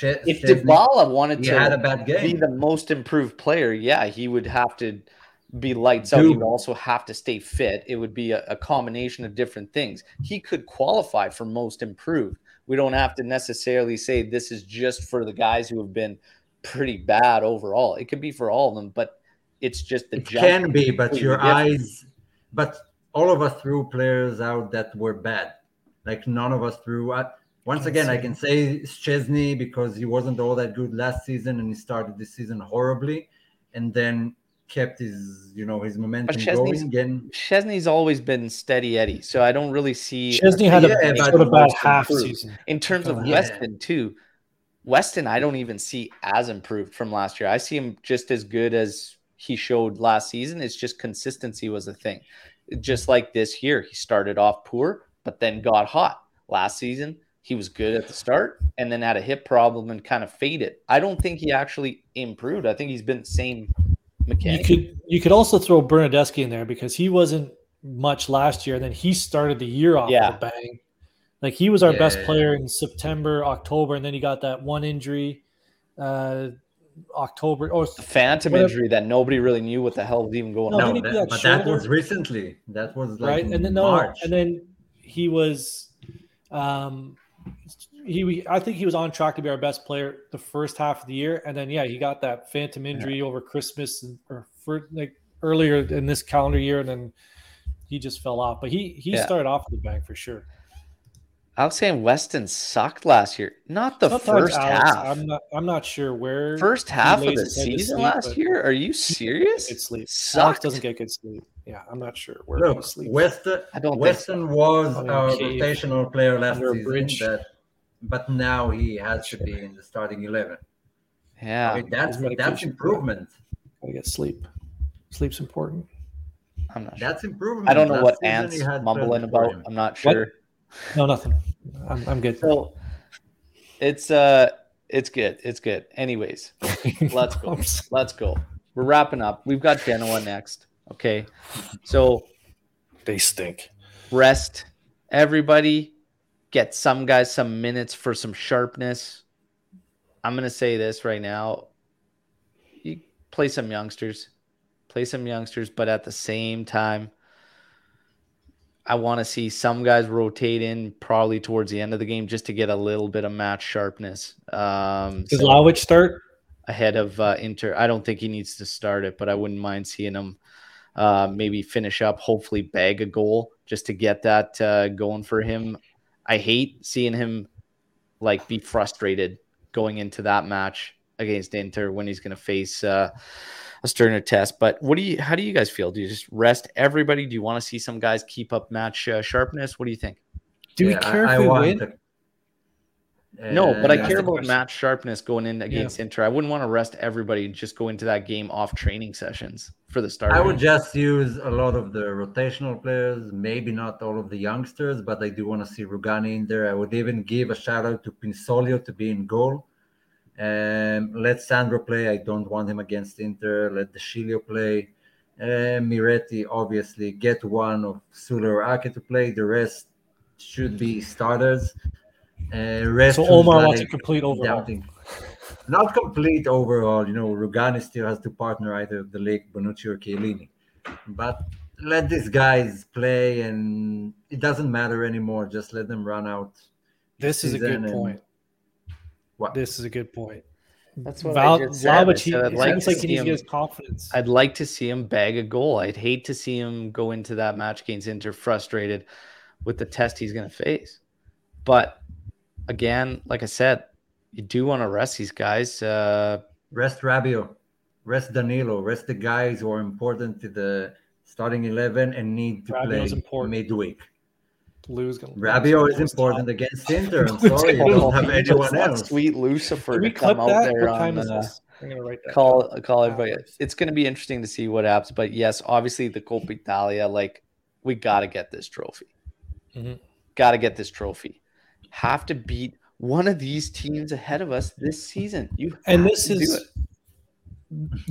If Dybala wanted to be the most improved player, yeah, he would have to be lights out. He would also have to stay fit. It would be a combination of different things. He could qualify for most improved. We don't have to necessarily say this is just for the guys who have been pretty bad overall. It could be for all of them, but it's just the jump. It can be, but your eyes, but all of us threw players out that were bad. Like none of us threw out. Once again, I can say Szczęsny because he wasn't all that good last season and he started this season horribly and then kept his, you know, his momentum going again. Szczęsny's always been steady Eddie, so I don't really see. Szczęsny had about half season. In terms of Weston too, Weston, I don't even see as improved from last year. I see him just as good as he showed last season. It's just consistency was a thing. Just like this year, he started off poor, but then got hot. Last season, he was good at the start and then had a hip problem and kind of faded. I don't think he actually improved. I think he's been the same mechanic. You could also throw Bernardeschi in there because he wasn't much last year. And then he started the year off with a bang. Like he was our best player in September, October, and then he got that one injury, October or a phantom injury that nobody really knew what the hell was even going on. That was recently. That was like right, and then March. And then he was, I think he was on track to be our best player the first half of the year, and then he got that phantom injury over Christmas or earlier in this calendar year, and then he just fell off. But he started off with the bang for sure. I was saying Weston sucked last year. Not the first half. I'm not sure where. First half of the season last year? Are you serious? Alex doesn't get good sleep. Yeah, I'm not sure where he sleeps. Weston was our rotational player last season, but now he has to be in the starting 11. Yeah. I mean, that's improvement. Gotta get sleep. Sleep's important. I'm not sure. That's improvement. I don't know what Ant's mumbling about. I'm not sure. What? No, nothing. I'm good. So it's good. It's good. Anyways, let's go. Let's go. We're wrapping up. We've got Genoa next. Okay. So they stink. Rest. Everybody get some guys some minutes for some sharpness. I'm going to say this right now. You play some youngsters. Play some youngsters, but at the same time, I want to see some guys rotate in probably towards the end of the game just to get a little bit of match sharpness. Does Vlahović start? Ahead of Inter. I don't think he needs to start it, but I wouldn't mind seeing him maybe finish up, hopefully bag a goal just to get that going for him. I hate seeing him like be frustrated going into that match against Inter when he's going to face a sterner test. But how do you guys feel? Do you just rest everybody? Do you want to see some guys keep up match sharpness? What do you think? Do we care if we win? No, but I care about match sharpness going in against Inter. I wouldn't want to rest everybody and just go into that game off training sessions for the start. I would just use a lot of the rotational players, maybe not all of the youngsters, but I do want to see Rugani in there. I would even give a shout-out to Pinsolio to be in goal. Let Sandro play. I don't want him against Inter. Let Deschilio play. Miretti, obviously, get one of Sula or Ake to play. The rest should be starters. So Omar wants a complete overhaul. Not complete overhaul. You know, Rugani still has to partner either De Ligt, Bonucci, or Chiellini. But let these guys play, and it doesn't matter anymore. Just let them run out. This is a good point. What? This is a good point. That's what I just said. I'd like to see him bag a goal. I'd hate to see him go into that match against Inter frustrated with the test he's going to face. But again, like I said, you do want to rest these guys. Rest Rabiot, rest Danilo, rest the guys who are important to the starting 11 and need to play midweek. Rabiot is important against Inter. I'm sorry, you don't have anyone else. Sweet Lucifer to come out there on this. I'm gonna write that. Call everybody. It's going to be interesting to see what happens. But yes, obviously the Coppa Italia. Like we got to get this trophy. Mm-hmm. Got to get this trophy. Have to beat one of these teams ahead of us this season.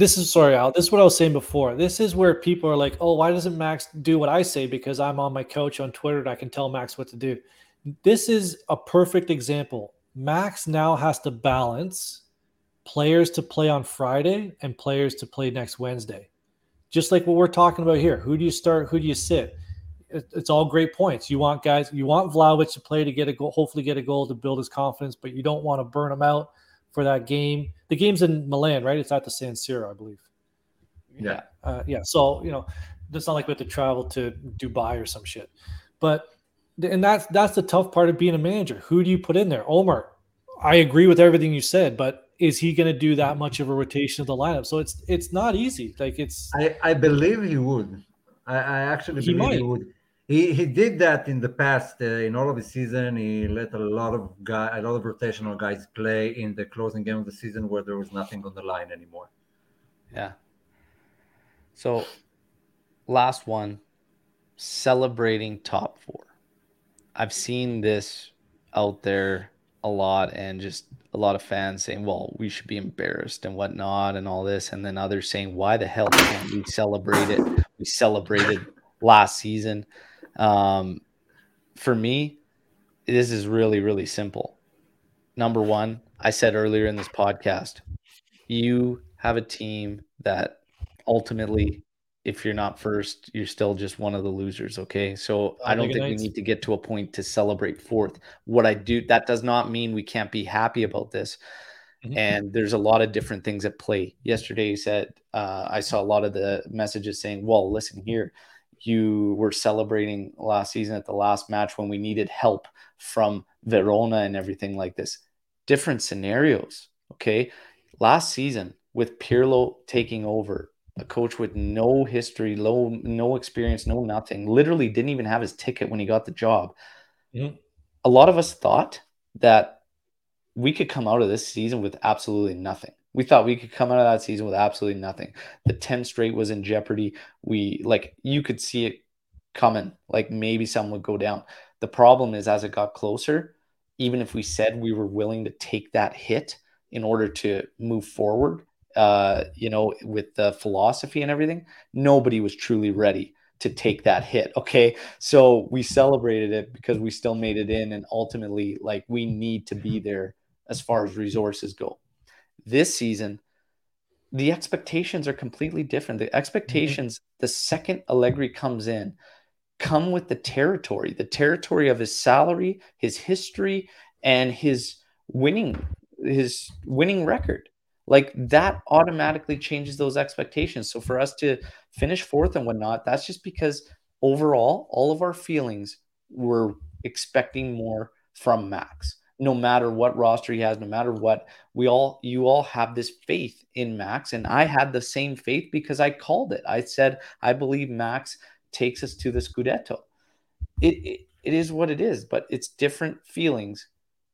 Sorry, Al. This is what I was saying before. This is where people are like, oh, why doesn't Max do what I say? Because I'm on my coach on Twitter and I can tell Max what to do. This is a perfect example. Max now has to balance players to play on Friday and players to play next Wednesday. Just like what we're talking about here. Who do you start? Who do you sit? It's all great points. You want Vlahović to play to get a goal, hopefully get a goal to build his confidence, but you don't want to burn him out for that game. The game's in Milan, right? It's at the San Siro, I believe. Yeah. Yeah. So, you know, it's not like we have to travel to Dubai or some shit. But, and that's the tough part of being a manager. Who do you put in there? Omar, I agree with everything you said, but is he going to do that much of a rotation of the lineup? So it's not easy. Like I believe he would. I actually believe he would. He did that in the past in all of his season. He let a lot of rotational guys play in the closing game of the season where there was nothing on the line anymore. Yeah. So, last one, celebrating top four. I've seen this out there a lot, and just a lot of fans saying, "Well, we should be embarrassed and whatnot, and all this," and then others saying, "Why the hell can't we celebrate it? We celebrated last season." For me, this is really, really simple. Number one, I said earlier in this podcast, you have a team that ultimately, if you're not first, you're still just one of the losers. Okay. So I don't think we need to get to a point to celebrate fourth. That does not mean we can't be happy about this. Mm-hmm. And there's a lot of different things at play. Yesterday, you said, I saw a lot of the messages saying, well, listen here, you were celebrating last season at the last match when we needed help from Verona and everything like this. Different scenarios, okay? Last season, with Pirlo taking over, a coach with no history, no experience, no nothing, literally didn't even have his ticket when he got the job. Mm-hmm. A lot of us thought that we could come out of this season with absolutely nothing. We thought we could come out of that season with absolutely nothing. The 10 straight was in jeopardy. We, like, you could see it coming. Like, maybe some would go down. The problem is, as it got closer, even if we said we were willing to take that hit in order to move forward, you know, with the philosophy and everything, nobody was truly ready to take that hit. Okay. So we celebrated it because we still made it in. And ultimately, like, we need to be there as far as resources go. This season, the expectations are completely different. The expectations, the second Allegri comes in, come with the territory of his salary, his history, and his winning record. Like, that automatically changes those expectations. So for us to finish fourth and whatnot, that's just because overall, all of our feelings were expecting more from Max. No matter what roster he has, no matter what, you all have this faith in Max. And I had the same faith because I called it. I said, I believe Max takes us to the Scudetto. It is what it is, but it's different feelings.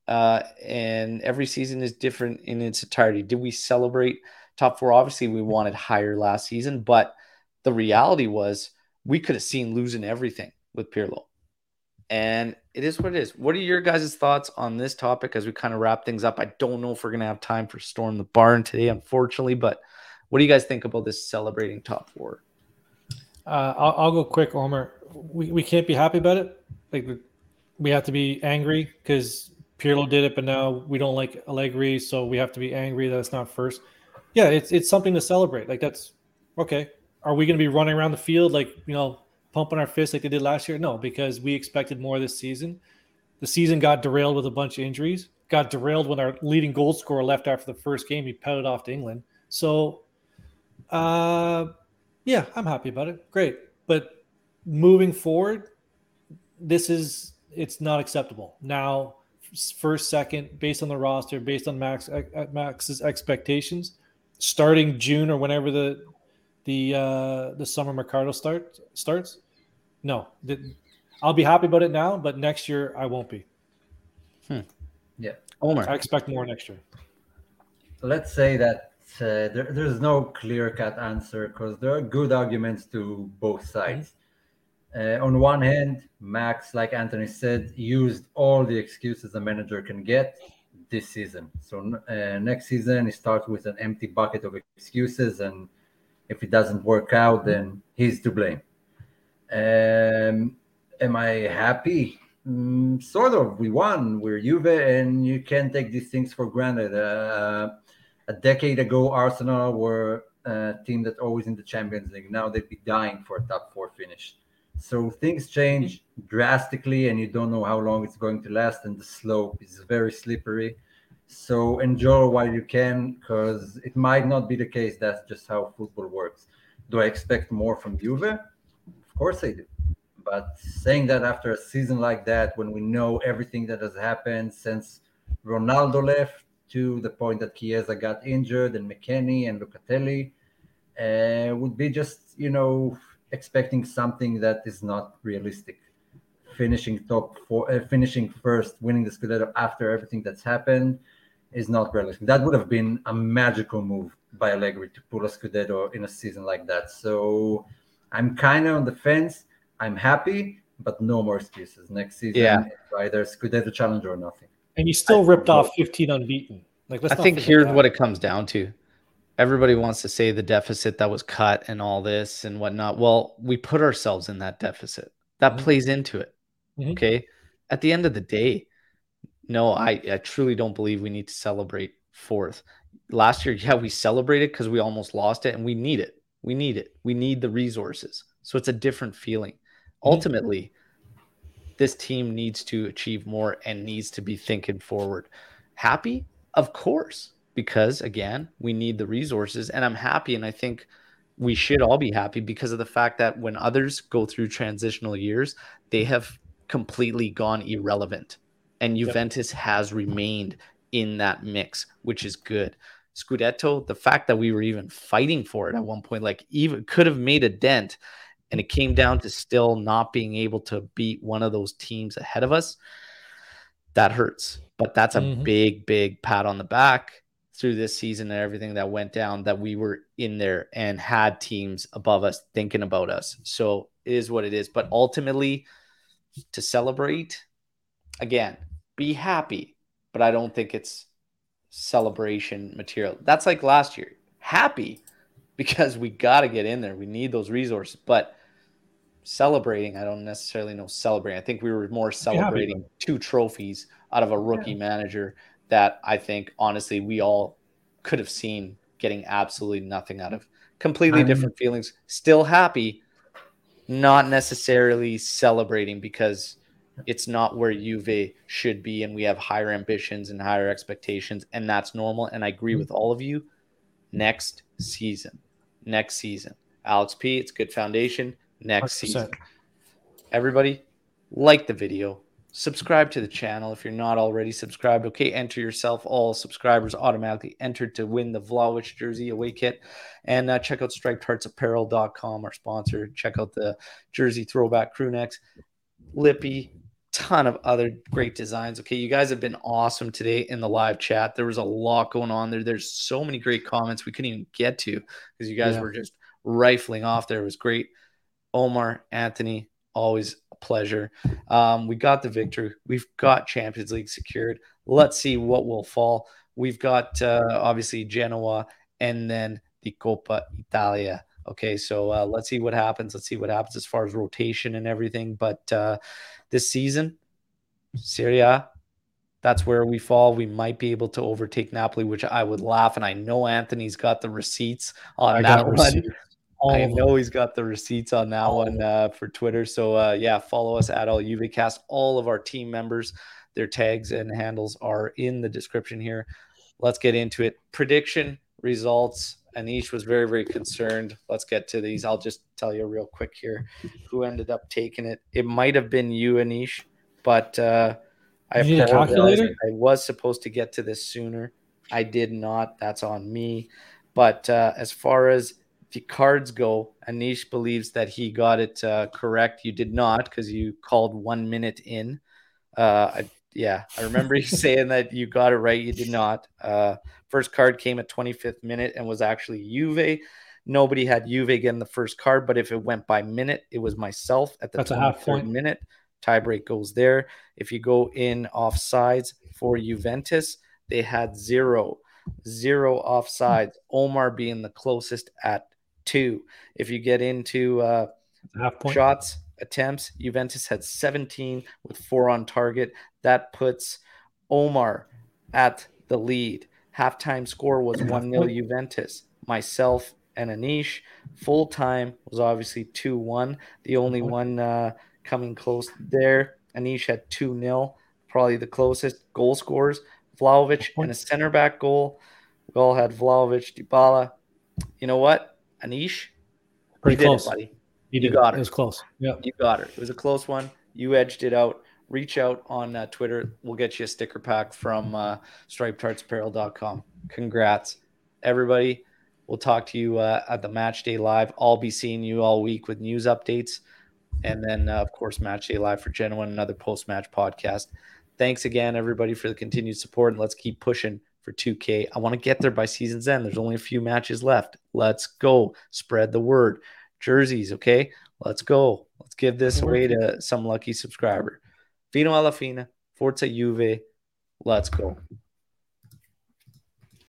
And every season is different in its entirety. Did we celebrate top four? Obviously, we wanted higher last season, but the reality was we could have seen losing everything with Pirlo. And it is what it is. What are your guys' thoughts on this topic as we kind of wrap things up? I don't know if we're going to have time for Storm the Barn today, unfortunately, but what do you guys think about this celebrating top four? I'll go quick, Omer. We can't be happy about it. Like, we have to be angry because Pirlo did it, but now we don't like Allegri, so we have to be angry that it's not first. Yeah, it's something to celebrate. Like, that's okay. Are we going to be running around the field like, you know, pumping our fists like they did last year? No, because we expected more this season. The season got derailed with a bunch of injuries. Got derailed when our leading goal scorer left after the first game. He pelted off to England. So, yeah, I'm happy about it. Great, but moving forward, it's not acceptable now. First, second, based on the roster, based on Max's expectations, starting June or whenever the summer mercado starts. No, I'll be happy about it now, but next year I won't be. Yeah, Omer, I expect more next year. Let's say that there's no clear-cut answer because there are good arguments to both sides. On one hand, Max, like Anthony said, used all the excuses a manager can get this season. So next season, he starts with an empty bucket of excuses, and if it doesn't work out, then he's to blame. Am I happy? Sort of. We won. We're Juve, and you can't take these things for granted. A decade ago, Arsenal were a team that always in the Champions League. Now they'd be dying for a top four finish. So things change drastically, and you don't know how long it's going to last, and the slope is very slippery. So enjoy while you can, because it might not be the case. That's just how football works. Do I expect more from Juve? Of course I do. But saying that after a season like that, when we know everything that has happened since Ronaldo left to the point that Chiesa got injured and McKennie and Locatelli, would be just, you know, expecting something that is not realistic. Finishing top four, finishing first, winning the Scudetto after everything that's happened is not realistic. That would have been a magical move by Allegri to pull a Scudetto in a season like that. So I'm kind of on the fence. I'm happy, but no more excuses. Next season, it's either Scudetto challenge or nothing. And you still ripped off 15 unbeaten. Like, let's I think here's what it comes down to. Everybody wants to say the deficit that was cut and all this and whatnot. Well, we put ourselves in that deficit. That plays into it. Okay. At the end of the day, no, I truly don't believe we need to celebrate fourth. Last year, yeah, we celebrated because we almost lost it, and we need it. We need it. We need the resources. So it's a different feeling. Ultimately, this team needs to achieve more and needs to be thinking forward. Happy? Of course. Because, again, we need the resources, and I'm happy, and I think we should all be happy because of the fact that when others go through transitional years, they have completely gone irrelevant, and Juventus has remained in that mix, which is good. Scudetto, the fact that we were even fighting for it at one point, like, even could have made a dent, and it came down to still not being able to beat one of those teams ahead of us. That hurts, but that's a big, big pat on the back. through this season and everything that went down, that we were in there and had teams above us thinking about us. So it is what it is. But ultimately, to celebrate, again, be happy. But I don't think it's celebration material. That's like last year. Happy because we got to get in there. We need those resources. But celebrating, I don't necessarily know celebrating. I think we were more celebrating two trophies out of a rookie manager that I think, honestly, we all could have seen getting absolutely nothing out of. Completely different feelings. Still happy, not necessarily celebrating because it's not where Juve should be, and we have higher ambitions and higher expectations, and that's normal. And I agree with all of you. Next season. Alex P, it's good foundation. Next 100%. Season. Everybody, like the video. Subscribe to the channel if you're not already subscribed. Okay, enter yourself. All subscribers automatically entered to win the Vlahović jersey away kit. And check out StrikedHeartsApparel.com, our sponsor. Check out the jersey throwback crew necks, lippy, ton of other great designs. Okay, you guys have been awesome today in the live chat. There was a lot going on there. There's so many great comments we couldn't even get to because you guys were just rifling off there. It was great. Omar, Anthony, always a pleasure. We got the victory. We've got Champions League secured. Let's see what will fall. We've got, obviously, Genoa and then the Coppa Italia. Okay, so let's see what happens. Let's see what happens as far as rotation and everything. But this season, Serie A, that's where we fall. We might be able to overtake Napoli, which I would laugh. And I know Anthony's got the receipts on that one. I know he's got the receipts on that one for Twitter. So, yeah, follow us at AllJuveCast. All of our team members, their tags and handles are in the description here. Let's get into it. Prediction, results. Anish was very, very concerned. Let's get to these. I'll just tell you real quick here who ended up taking it. It might have been you, Anish, but I apologize. I was supposed to get to this sooner. I did not. That's on me. But as far as the cards go, Anish believes that he got it correct. You did not because you called 1 minute in. I remember you saying that you got it right. You did not. First card came at 25th minute and was actually Juve. Nobody had Juve again the first card, but if it went by minute, it was myself at the 23rd minute. Tiebreak goes there. If you go in offsides for Juventus, they had zero offsides. Omar being the closest at 2. If you get into shots, attempts, Juventus had 17 with 4 on target. That puts Omar at the lead. Halftime score was 1-0 Juventus. Myself and Anish. Full time was obviously 2-1. The only one coming close there. Anish had 2-0, probably the closest. Goal scorers, Vlahović and a center back goal. We all had Vlahović, Dybala. You know what, Anish? Pretty close, buddy. You got it. It was close. Yeah, you got it. It was a close one. You edged it out. Reach out on Twitter. We'll get you a sticker pack from StripedHeartsApparel.com. Congrats, everybody. We'll talk to you at the Match Day Live. I'll be seeing you all week with news updates. And then, of course, Match Day Live for Genoa, another post-match podcast. Thanks again, everybody, for the continued support. And let's keep pushing for 2K. I want to get there by season's end. There's only a few matches left. Let's go. Spread the word. Jerseys, okay? Let's go. Let's give this away to some lucky subscriber. Fino alla fine, Forza Juve, let's go.